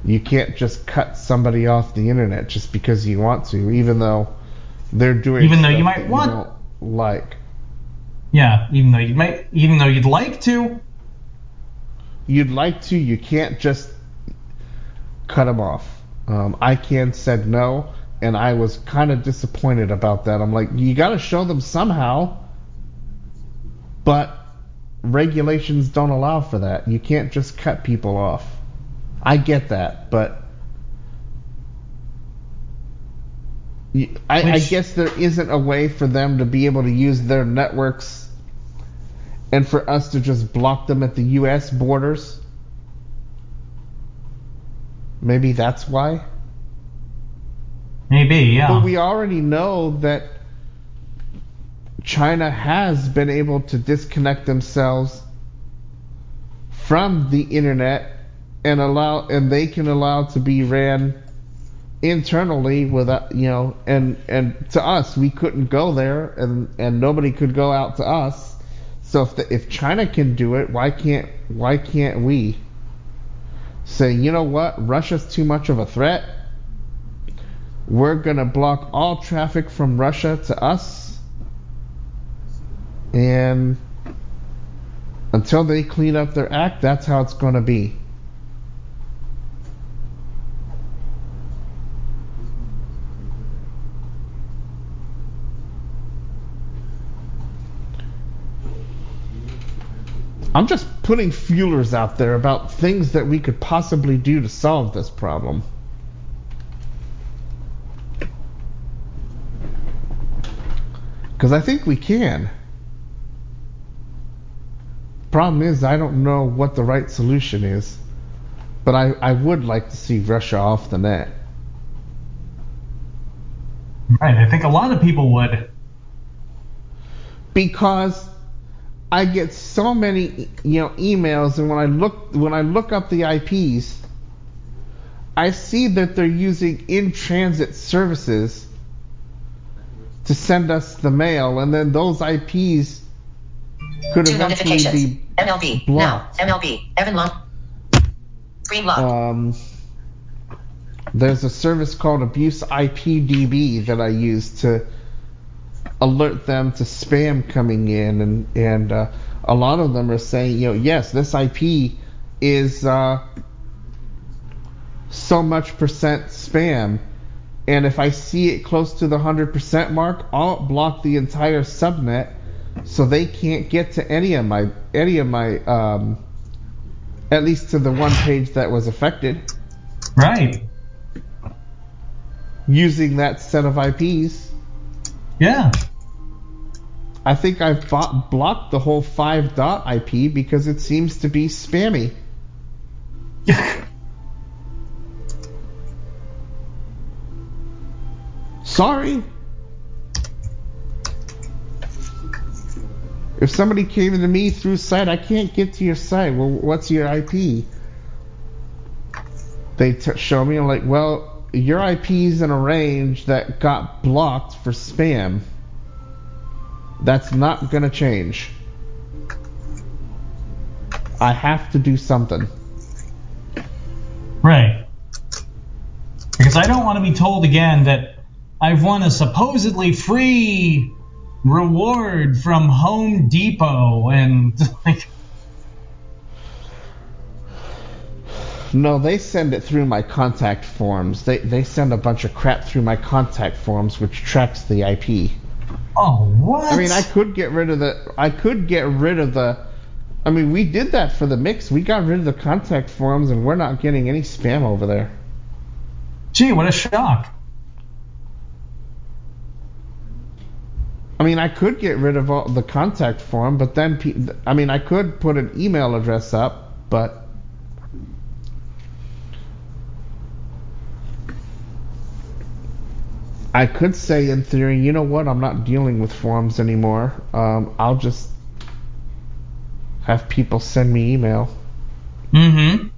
you can't just cut somebody off the internet just because you want to, even though they're doing stuff you might want. You don't like. Yeah, even though you'd like to. You'd like to, you can't just cut them off. ICANN said no, and I was kind of disappointed about that. I'm like, you got to show them somehow, but regulations don't allow for that. You can't just cut people off. I get that, but I guess there isn't a way for them to be able to use their networks and for us to just block them at the U.S. borders. Maybe that's why. Maybe, yeah. But we already know that China has been able to disconnect themselves from the internet and they can allow to be ran internally without, you know, and to us, we couldn't go there and nobody could go out to us. So if China can do it, why can't we say, you know what, Russia's too much of a threat. We're going to block all traffic from Russia to us. And until they clean up their act, that's how it's going to be. I'm just putting feelers out there about things that we could possibly do to solve this problem. Because I think we can. Problem is, I don't know what the right solution is. But I would like to see Russia off the net. Right, I think a lot of people would. Because I get so many, you know, emails, and when I look up the IPs, I see that they're using in-transit services to send us the mail, and then those IPs could eventually be MLB blocked. Now, MLB Evan Long Green Lock. There's a service called Abuse IPDB that I use to alert them to spam coming in, and a lot of them are saying, you know, yes, this IP is so much % spam, and if I see it close to the 100% mark, I'll block the entire subnet so they can't get to any of my at least to the one page that was affected. Right. Using that set of IPs. Yeah. I think I've blocked the whole 5. IP because it seems to be spammy. Sorry. If somebody came to me through site, I can't get to your site. Well, what's your IP? They show me, I'm like, well, your IP's in a range that got blocked for spam. That's not going to change. I have to do something. Right. Because I don't want to be told again that I've won a supposedly free reward from Home Depot and like. No, they send it through my contact forms. They send a bunch of crap through my contact forms, which tracks the IP. Oh, what? I mean, I could get rid of the. I mean, we did that for the mix. We got rid of the contact forms, and we're not getting any spam over there. Gee, what a shock. I mean, I could get rid of all the contact form, but then, I mean, I could put an email address up, but. I could say in theory, you know what, I'm not dealing with forms anymore. I'll just have people send me email. Mm-hmm.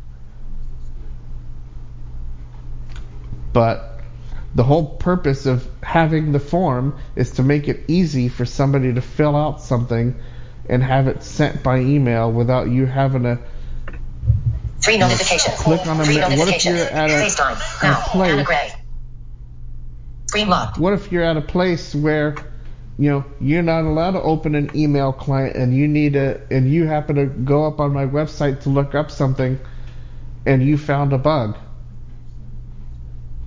But the whole purpose of having the form is to make it easy for somebody to fill out something and have it sent by email without you having to free notification. Click on a What if you're at a place? What if you're at a place where, you know, you're not allowed to open an email client, and you happen to go up on my website to look up something, and you found a bug?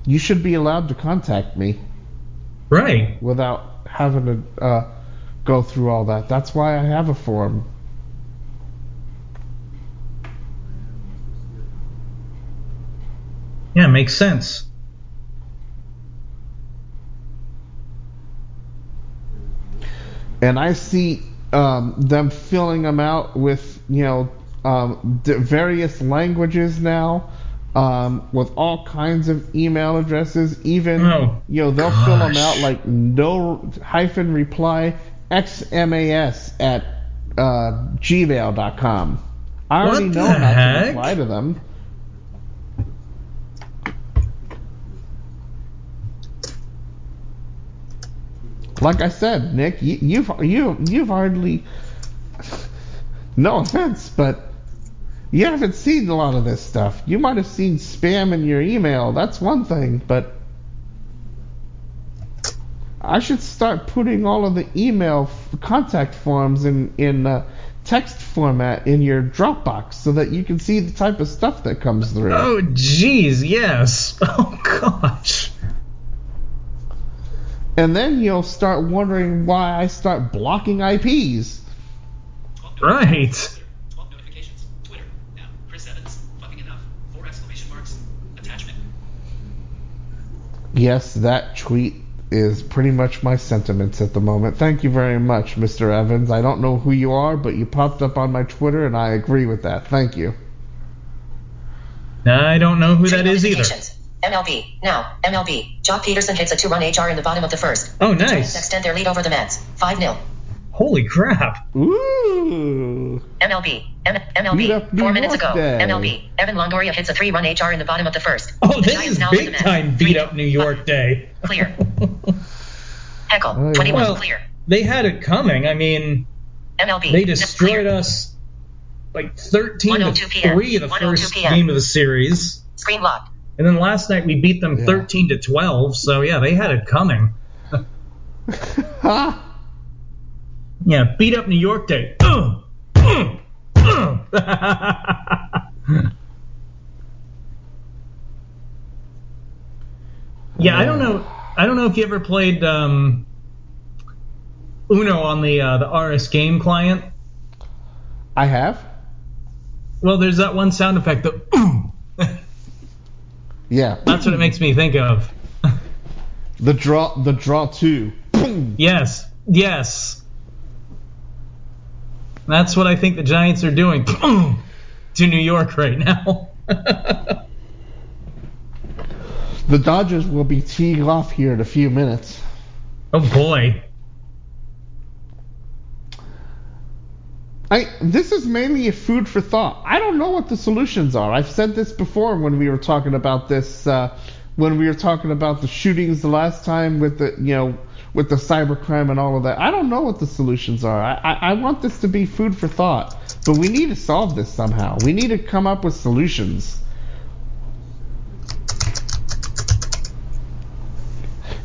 You should be allowed to contact me, right? Without having to go through all that. That's why I have a form. Yeah, makes sense. And I see them filling them out with, you know, various languages now, with all kinds of email addresses. Even, you know, they'll fill them out like no hyphen reply xmas@gmail.com. I already know how to reply to them. Like I said, Nick, you've hardly, no offense, but you haven't seen a lot of this stuff. You might have seen spam in your email. That's one thing, but I should start putting all of the email contact forms in text format in your Dropbox so that you can see the type of stuff that comes through. Oh, jeez, yes. Oh, gosh. And then you'll start wondering why I start blocking IPs. Right. 12 notifications. Twitter. Now, Chris Evans. Fucking enough. 4 exclamation marks. Attachment. Yes, that tweet is pretty much my sentiments at the moment. Thank you very much, Mr. Evans. I don't know who you are, but you popped up on my Twitter, and I agree with that. Thank you. I don't know who that is either. MLB. Now, MLB. Jock Peterson hits a 2-run HR in the bottom of the first. Oh, nice. The Giants extend their lead over the Mets. 5-0. Holy crap. Ooh. MLB. MLB. 4 minutes ago. MLB. Evan Longoria hits a 3-run HR in the bottom of the first. Oh, this is big-time beat-up New York day. Clear. Heckle. Oh, yeah. 21. Well, clear. They had it coming. I mean, MLB. They destroyed us like 13-3 the first game of the series. Screen locked. And then last night we beat them 13-12, so yeah, they had it coming. Yeah, beat up New York day. Yeah, I don't know if you ever played Uno on the RS Game client. I have. Well, there's that one sound effect that. Yeah, that's what it makes me think of. the draw two. Yes, yes. That's what I think the Giants are doing to New York right now. The Dodgers will be teeing off here in a few minutes. Oh boy. This is mainly a food for thought. I don't know what the solutions are. I've said this before when we were talking about this, when we were talking about the shootings the last time with the, you know, with the cybercrime and all of that. I don't know what the solutions are. I want this to be food for thought, but we need to solve this somehow. We need to come up with solutions.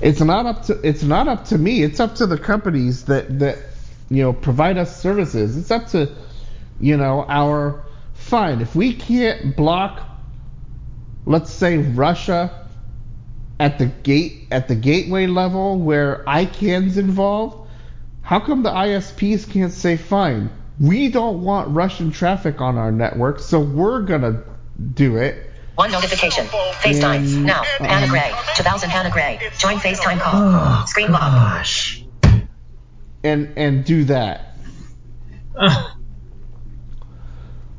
It's not up to me. It's up to the companies that you know, provide us services. It's up to, you know, our fine. If we can't block, let's say, Russia at the gateway level where ICANN's involved, how come the ISPs can't say, fine, we don't want Russian traffic on our network, so we're gonna do it. One notification. FaceTime now. Anna Gray. 2000 Anna Gray. Join FaceTime call. Oh, screen lock. And do that.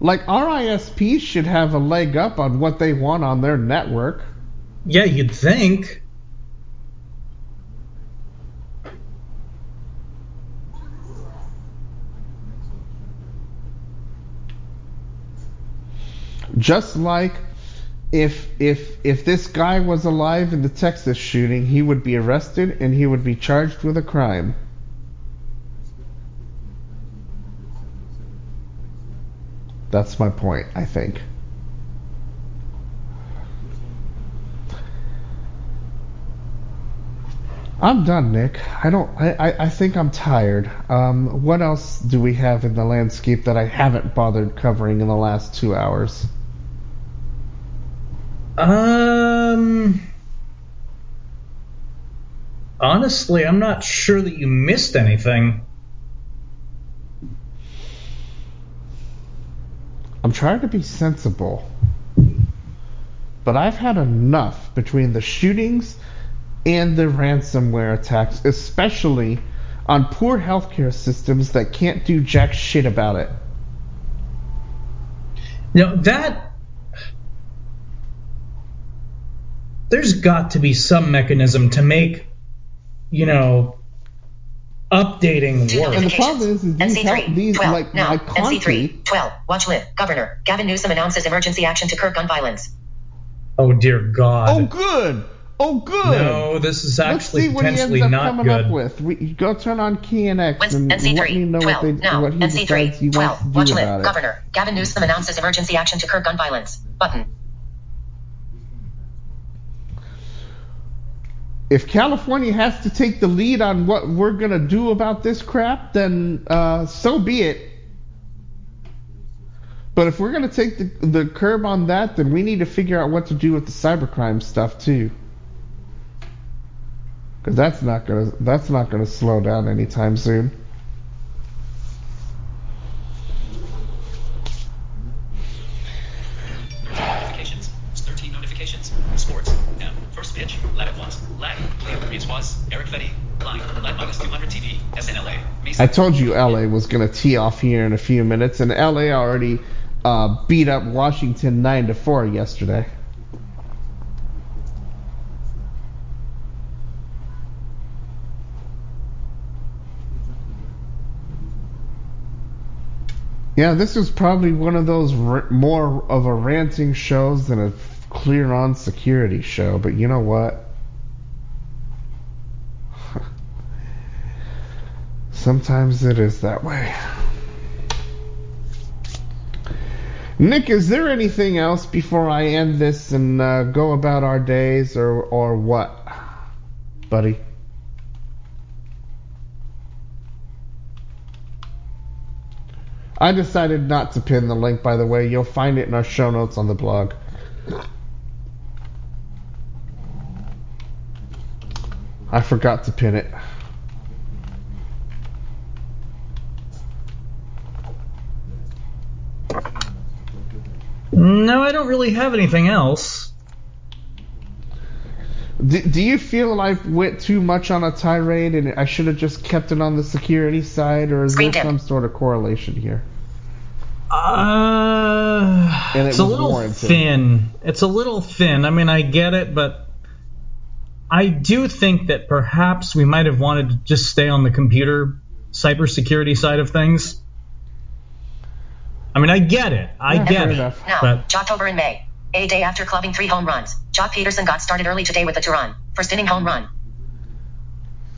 Like, our ISPs should have a leg up on what they want on their network. Yeah, you'd think. Just like if this guy was alive in the Texas shooting, he would be arrested and he would be charged with a crime. That's my point, I think. I'm done, Nick. I think I'm tired. What else do we have in the landscape that I haven't bothered covering in the last 2 hours? Honestly, I'm not sure that you missed anything. I'm trying to be sensible, but I've had enough between the shootings and the ransomware attacks, especially on poor healthcare systems that can't do jack shit about it. Now that, there's got to be some mechanism to make, you know, updating work. And the problem is these 12, like, now, like Conti, NC3, 12, watch list, Governor Gavin Newsom announces emergency action to curb gun violence. Oh, dear God. Oh, good. Oh, good. No, this is actually potentially not good. Let's see what he ends up coming up with. Go turn on KNX and NC3, let me know 12, what he decides he wants to do about it. NC3, 12, watch list, Governor Gavin Newsom announces emergency action to curb gun violence. Button. If California has to take the lead on what we're going to do about this crap, then so be it. But if we're going to take the curb on that, then we need to figure out what to do with the cybercrime stuff too. Because that's not going to slow down anytime soon. I told you LA was going to tee off here in a few minutes, and LA already beat up Washington 9-4 yesterday. Yeah, this was probably one of those more of a ranting shows than a clear-on security show, but you know what? Sometimes it is that way. Nick, is there anything else before I end this and go about our days or what, buddy? I decided not to pin the link, by the way. You'll find it in our show notes on the blog. I forgot to pin it. No, I don't really have anything else. Do you feel I went too much on a tirade and I should have just kept it on the security side, or is there some sort of correlation here? It's a little thin. I mean, I get it, but I do think that perhaps we might have wanted to just stay on the computer cybersecurity side of things. I mean, I get it. I get it. Now, October and May. A day after clubbing 3 home runs, Jock Peterson got started early today with a Turan. First inning home run.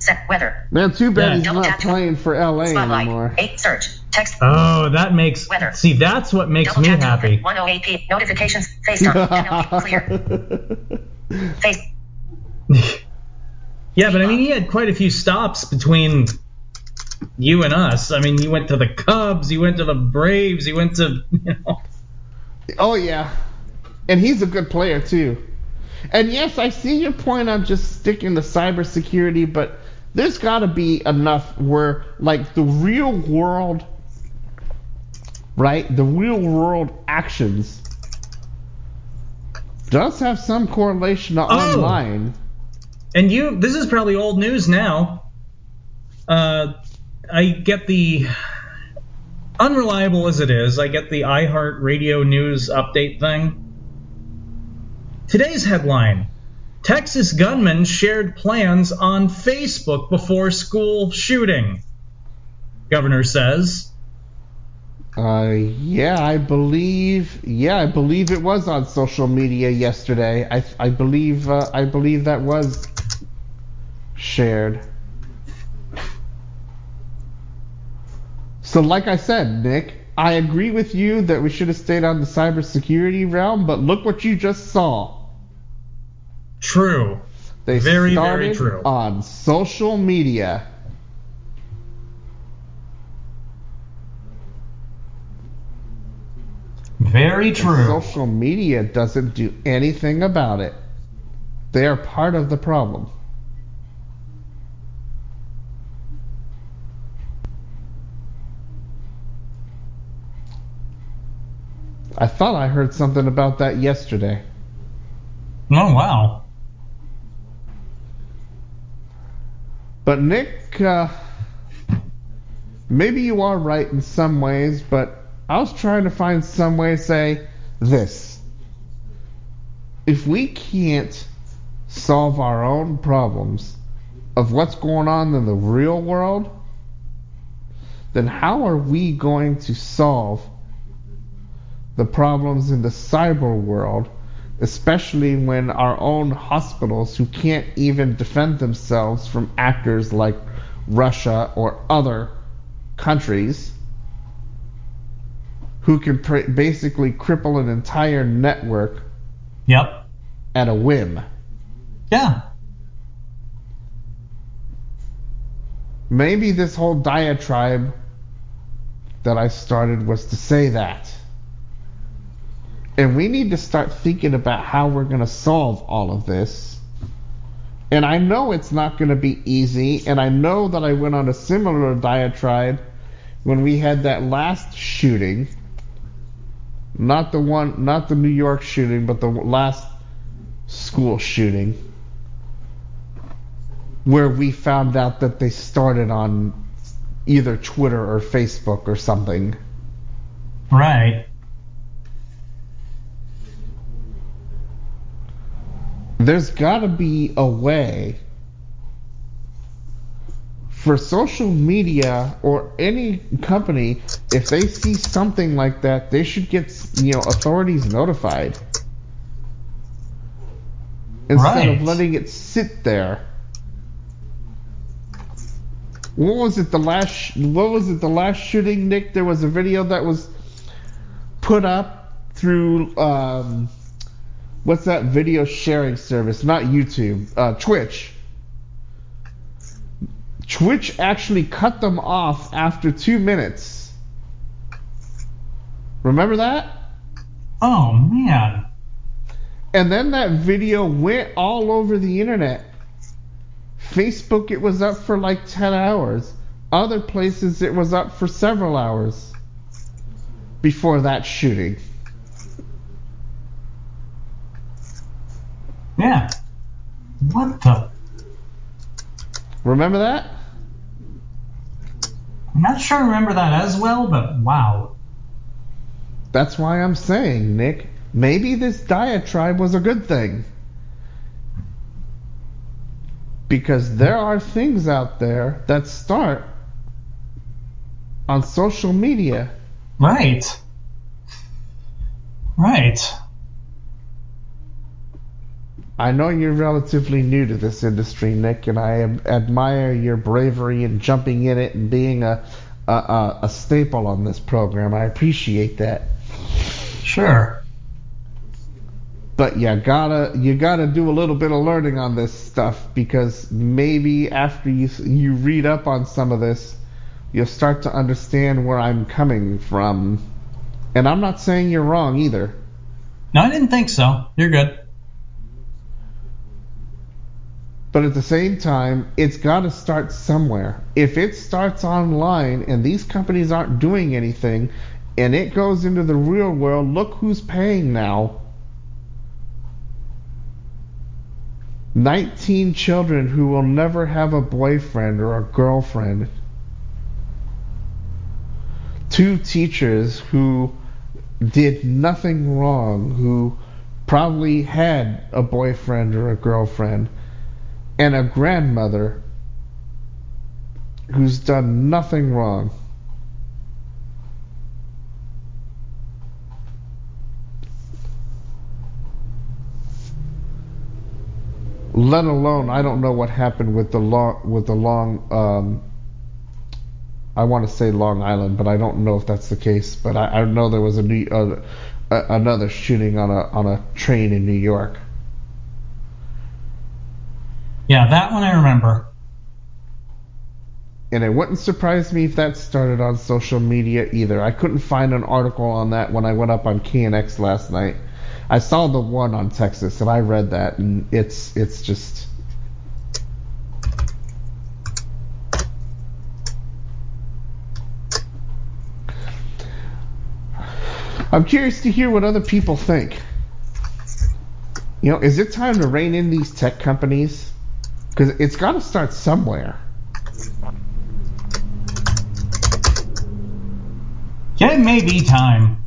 Set weather. Man, too bad he's not playing for LA Spotlight. Anymore. Search. Text. Oh, that makes weather. See, that's what makes me happy. 108p notifications. FaceTime. Clear. Face. Yeah, but I mean, he had quite a few stops between you and us. I mean, you went to the Cubs, you went to the Braves, you went to, you know. Oh yeah. And he's a good player, too. And yes, I see your point on just sticking to cybersecurity, but there's got to be enough where, like, the real world, right? The real world actions does have some correlation to online. And this is probably old news now. I get the, unreliable as it is, I get the iHeart Radio news update thing. Today's headline, Texas gunman shared plans on Facebook before school shooting, governor says. I believe it was on social media yesterday. I believe that was shared. So like I said, Nick, I agree with you that we should have stayed on the cybersecurity realm, but look what you just saw. True. They very, started very true. On social media. Very true. And social media doesn't do anything about it. They are part of the problem. I thought I heard something about that yesterday. Oh, wow. But Nick, maybe you are right in some ways, but I was trying to find some way to say this. If we can't solve our own problems of what's going on in the real world, then how are we going to solve the problems in the cyber world? Especially when our own hospitals, who can't even defend themselves from actors like Russia or other countries, who can basically cripple an entire network at a whim. Yeah. Maybe this whole diatribe that I started was to say that. And we need to start thinking about how we're going to solve all of this. And I know it's not going to be easy. And I know that I went on a similar diatribe when we had that last shooting. Not the New York shooting, but the last school shooting. Where we found out that they started on either Twitter or Facebook or something. Right. There's got to be a way for social media or any company, if they see something like that, they should get authorities notified instead of letting it sit there. What was it the last shooting, Nick? There was a video that was put up through what's that video sharing service? Not YouTube. Twitch. Twitch actually cut them off after 2 minutes. Remember that? Oh, man. And then that video went all over the internet. Facebook, it was up for like 10 hours. Other places, it was up for several hours before that shooting. Yeah. What the? Remember that? I'm not sure I remember that as well, but wow. That's why I'm saying, Nick, maybe this diatribe was a good thing. because there are things out there that start on social media. Right. Right. I know you're relatively new to this industry, Nick, and I admire your bravery in jumping in it and being a staple on this program. I appreciate that. Sure. But you gotta do a little bit of learning on this stuff, because maybe after you read up on some of this, you'll start to understand where I'm coming from. And I'm not saying you're wrong either. No, I didn't think so. You're good. But at the same time, it's got to start somewhere. If it starts online and these companies aren't doing anything and it goes into the real world, look who's paying now. 19 children who will never have a boyfriend or a girlfriend. 2 teachers who did nothing wrong, who probably had a boyfriend or a girlfriend. And a grandmother who's done nothing wrong. Let alone, I don't know what happened with I want to say Long Island, but I don't know if that's the case. But I know there was another shooting on a train in New York. Yeah, that one I remember. And it wouldn't surprise me if that started on social media either. I couldn't find an article on that when I went up on KNX last night. I saw the one on Texas, and I read that, and it's just... I'm curious to hear what other people think. You know, is it time to rein in these tech companies? Because it's got to start somewhere. Yeah, it may be time.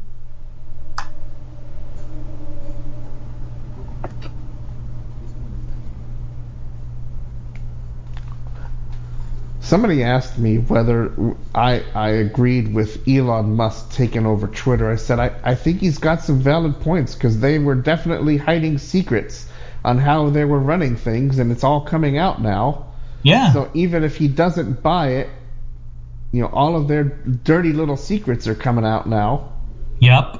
Somebody asked me whether I agreed with Elon Musk taking over Twitter. I said, I think he's got some valid points, because they were definitely hiding secrets on how they were running things, and it's all coming out now. Yeah. So even if he doesn't buy it, you know, all of their dirty little secrets are coming out now. Yep.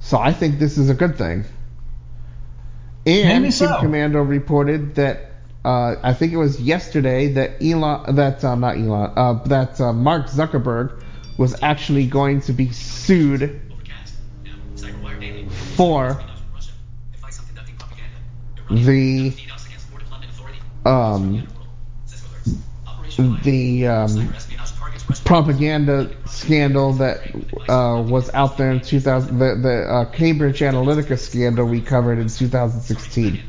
So I think this is a good thing. And Maybe so. Kim Commando reported that I think it was yesterday that Mark Zuckerberg was actually going to be sued for the propaganda scandal that was out there in 2000, the Cambridge Analytica scandal we covered in 2016.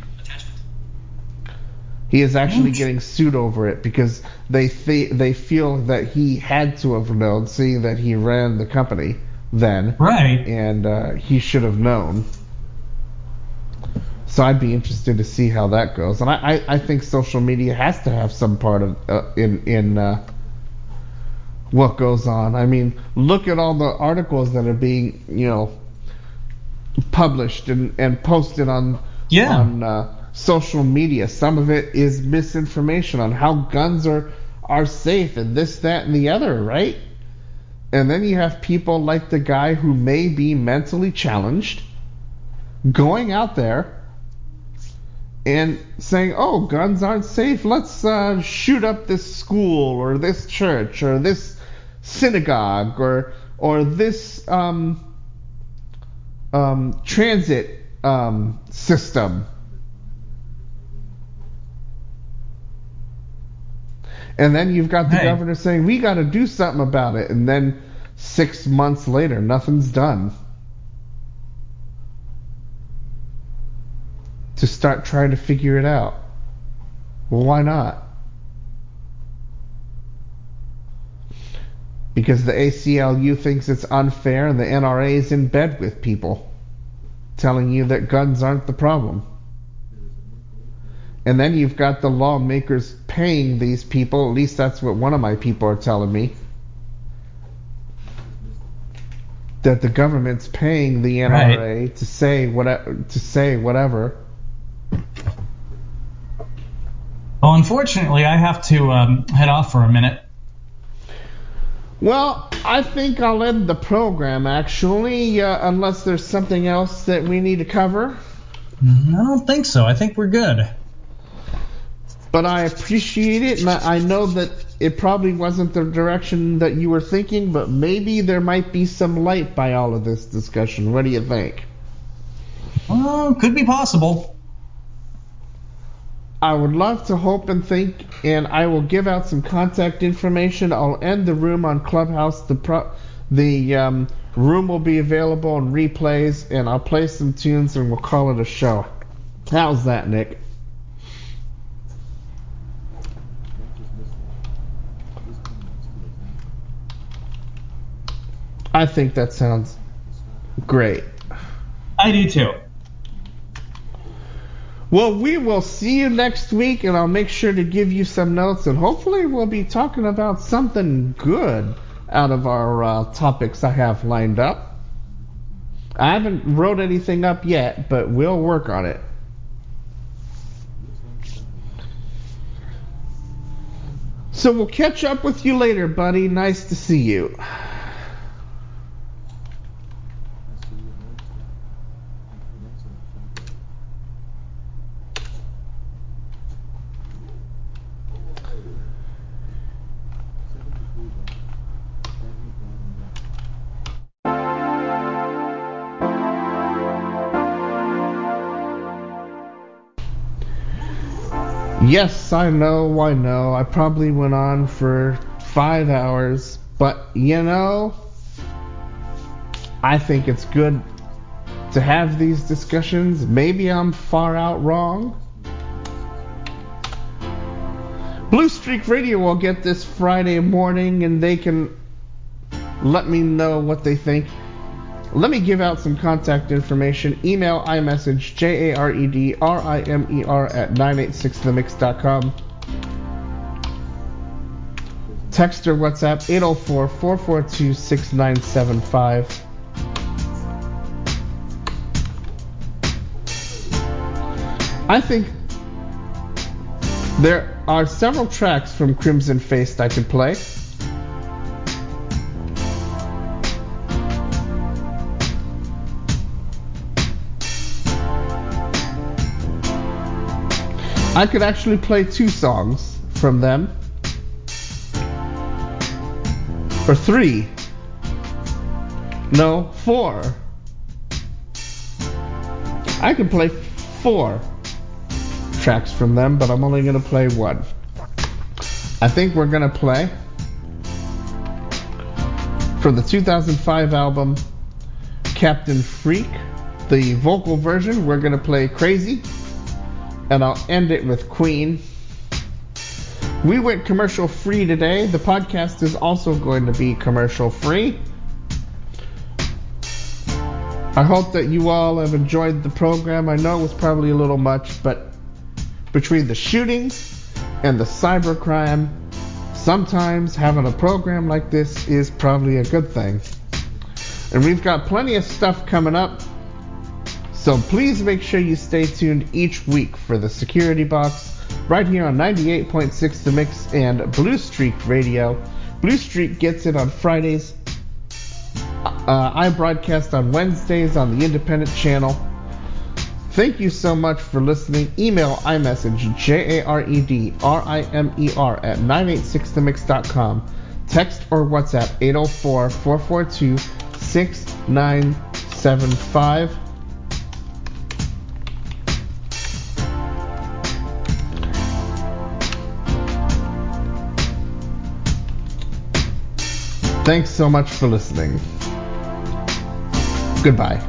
He is actually getting sued over it because they feel that he had to have known, seeing that he ran the company then. Right. And he should have known. So I'd be interested to see how that goes, and I think social media has to have some part of in what goes on. I mean, look at all the articles that are being published and posted on social media. Some of it is misinformation on how guns are safe and this, that, and the other, right? And then you have people like the guy who may be mentally challenged going out there and saying, oh, guns aren't safe, let's shoot up this school or this church or this synagogue or this transit system. And then you've got the governor saying, we got to do something about it. And then 6 months later, nothing's done to start trying to figure it out. Well, why not? Because the ACLU thinks it's unfair and the NRA is in bed with people, telling you that guns aren't the problem. And then you've got the lawmakers paying these people. At least that's what one of my people are telling me. That the government's paying the NRA right. to say whatever. Well, unfortunately, I have to head off for a minute. Well, I think I'll end the program, actually, unless there's something else that we need to cover. I don't think so. I think we're good. But I appreciate it, and I know that it probably wasn't the direction that you were thinking, but maybe there might be some light by all of this discussion. What do you think? Well, could be possible. I would love to hope and think, and I will give out some contact information. I'll end the room on Clubhouse. The room will be available on replays, and I'll play some tunes, and we'll call it a show. How's that, Nick? I think that sounds great. I do too. Well, we will see you next week, and I'll make sure to give you some notes, and hopefully we'll be talking about something good out of our topics I have lined up. I haven't wrote anything up yet, but we'll work on it. So we'll catch up with you later, buddy. Nice to see you. Yes, I know. I probably went on for 5 hours, but, you know, I think it's good to have these discussions. Maybe I'm far out wrong. Blue Streak Radio will get this Friday morning, and they can let me know what they think. Let me give out some contact information. Email iMessage, jaredrimer@986themix.com. Text or WhatsApp, 804-442-6975. I think there are several tracks from Crimson Faced I could play. I could actually play 2 songs from them, or 3, no, 4, I could play 4 tracks from them, but I'm only going to play 1. I think we're going to play from the 2005 album Captain Freak, the vocal version. We're going to play Crazy. And I'll end it with Queen. We went commercial free today. The podcast is also going to be commercial free. I hope that you all have enjoyed the program. I know it was probably a little much, but between the shootings and the cybercrime, sometimes having a program like this is probably a good thing. And we've got plenty of stuff coming up. So please make sure you stay tuned each week for the Security Box right here on 98.6 The Mix and Blue Streak Radio. Blue Streak gets it on Fridays. I broadcast on Wednesdays on the Independent Channel. Thank you so much for listening. Email iMessage, jaredrimer@986themix.com. Text or WhatsApp, 804-442-6975. Thanks so much for listening. Goodbye.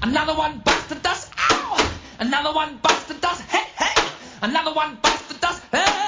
Another one busts the dust, hey, hey! Another one busts the dust, hey!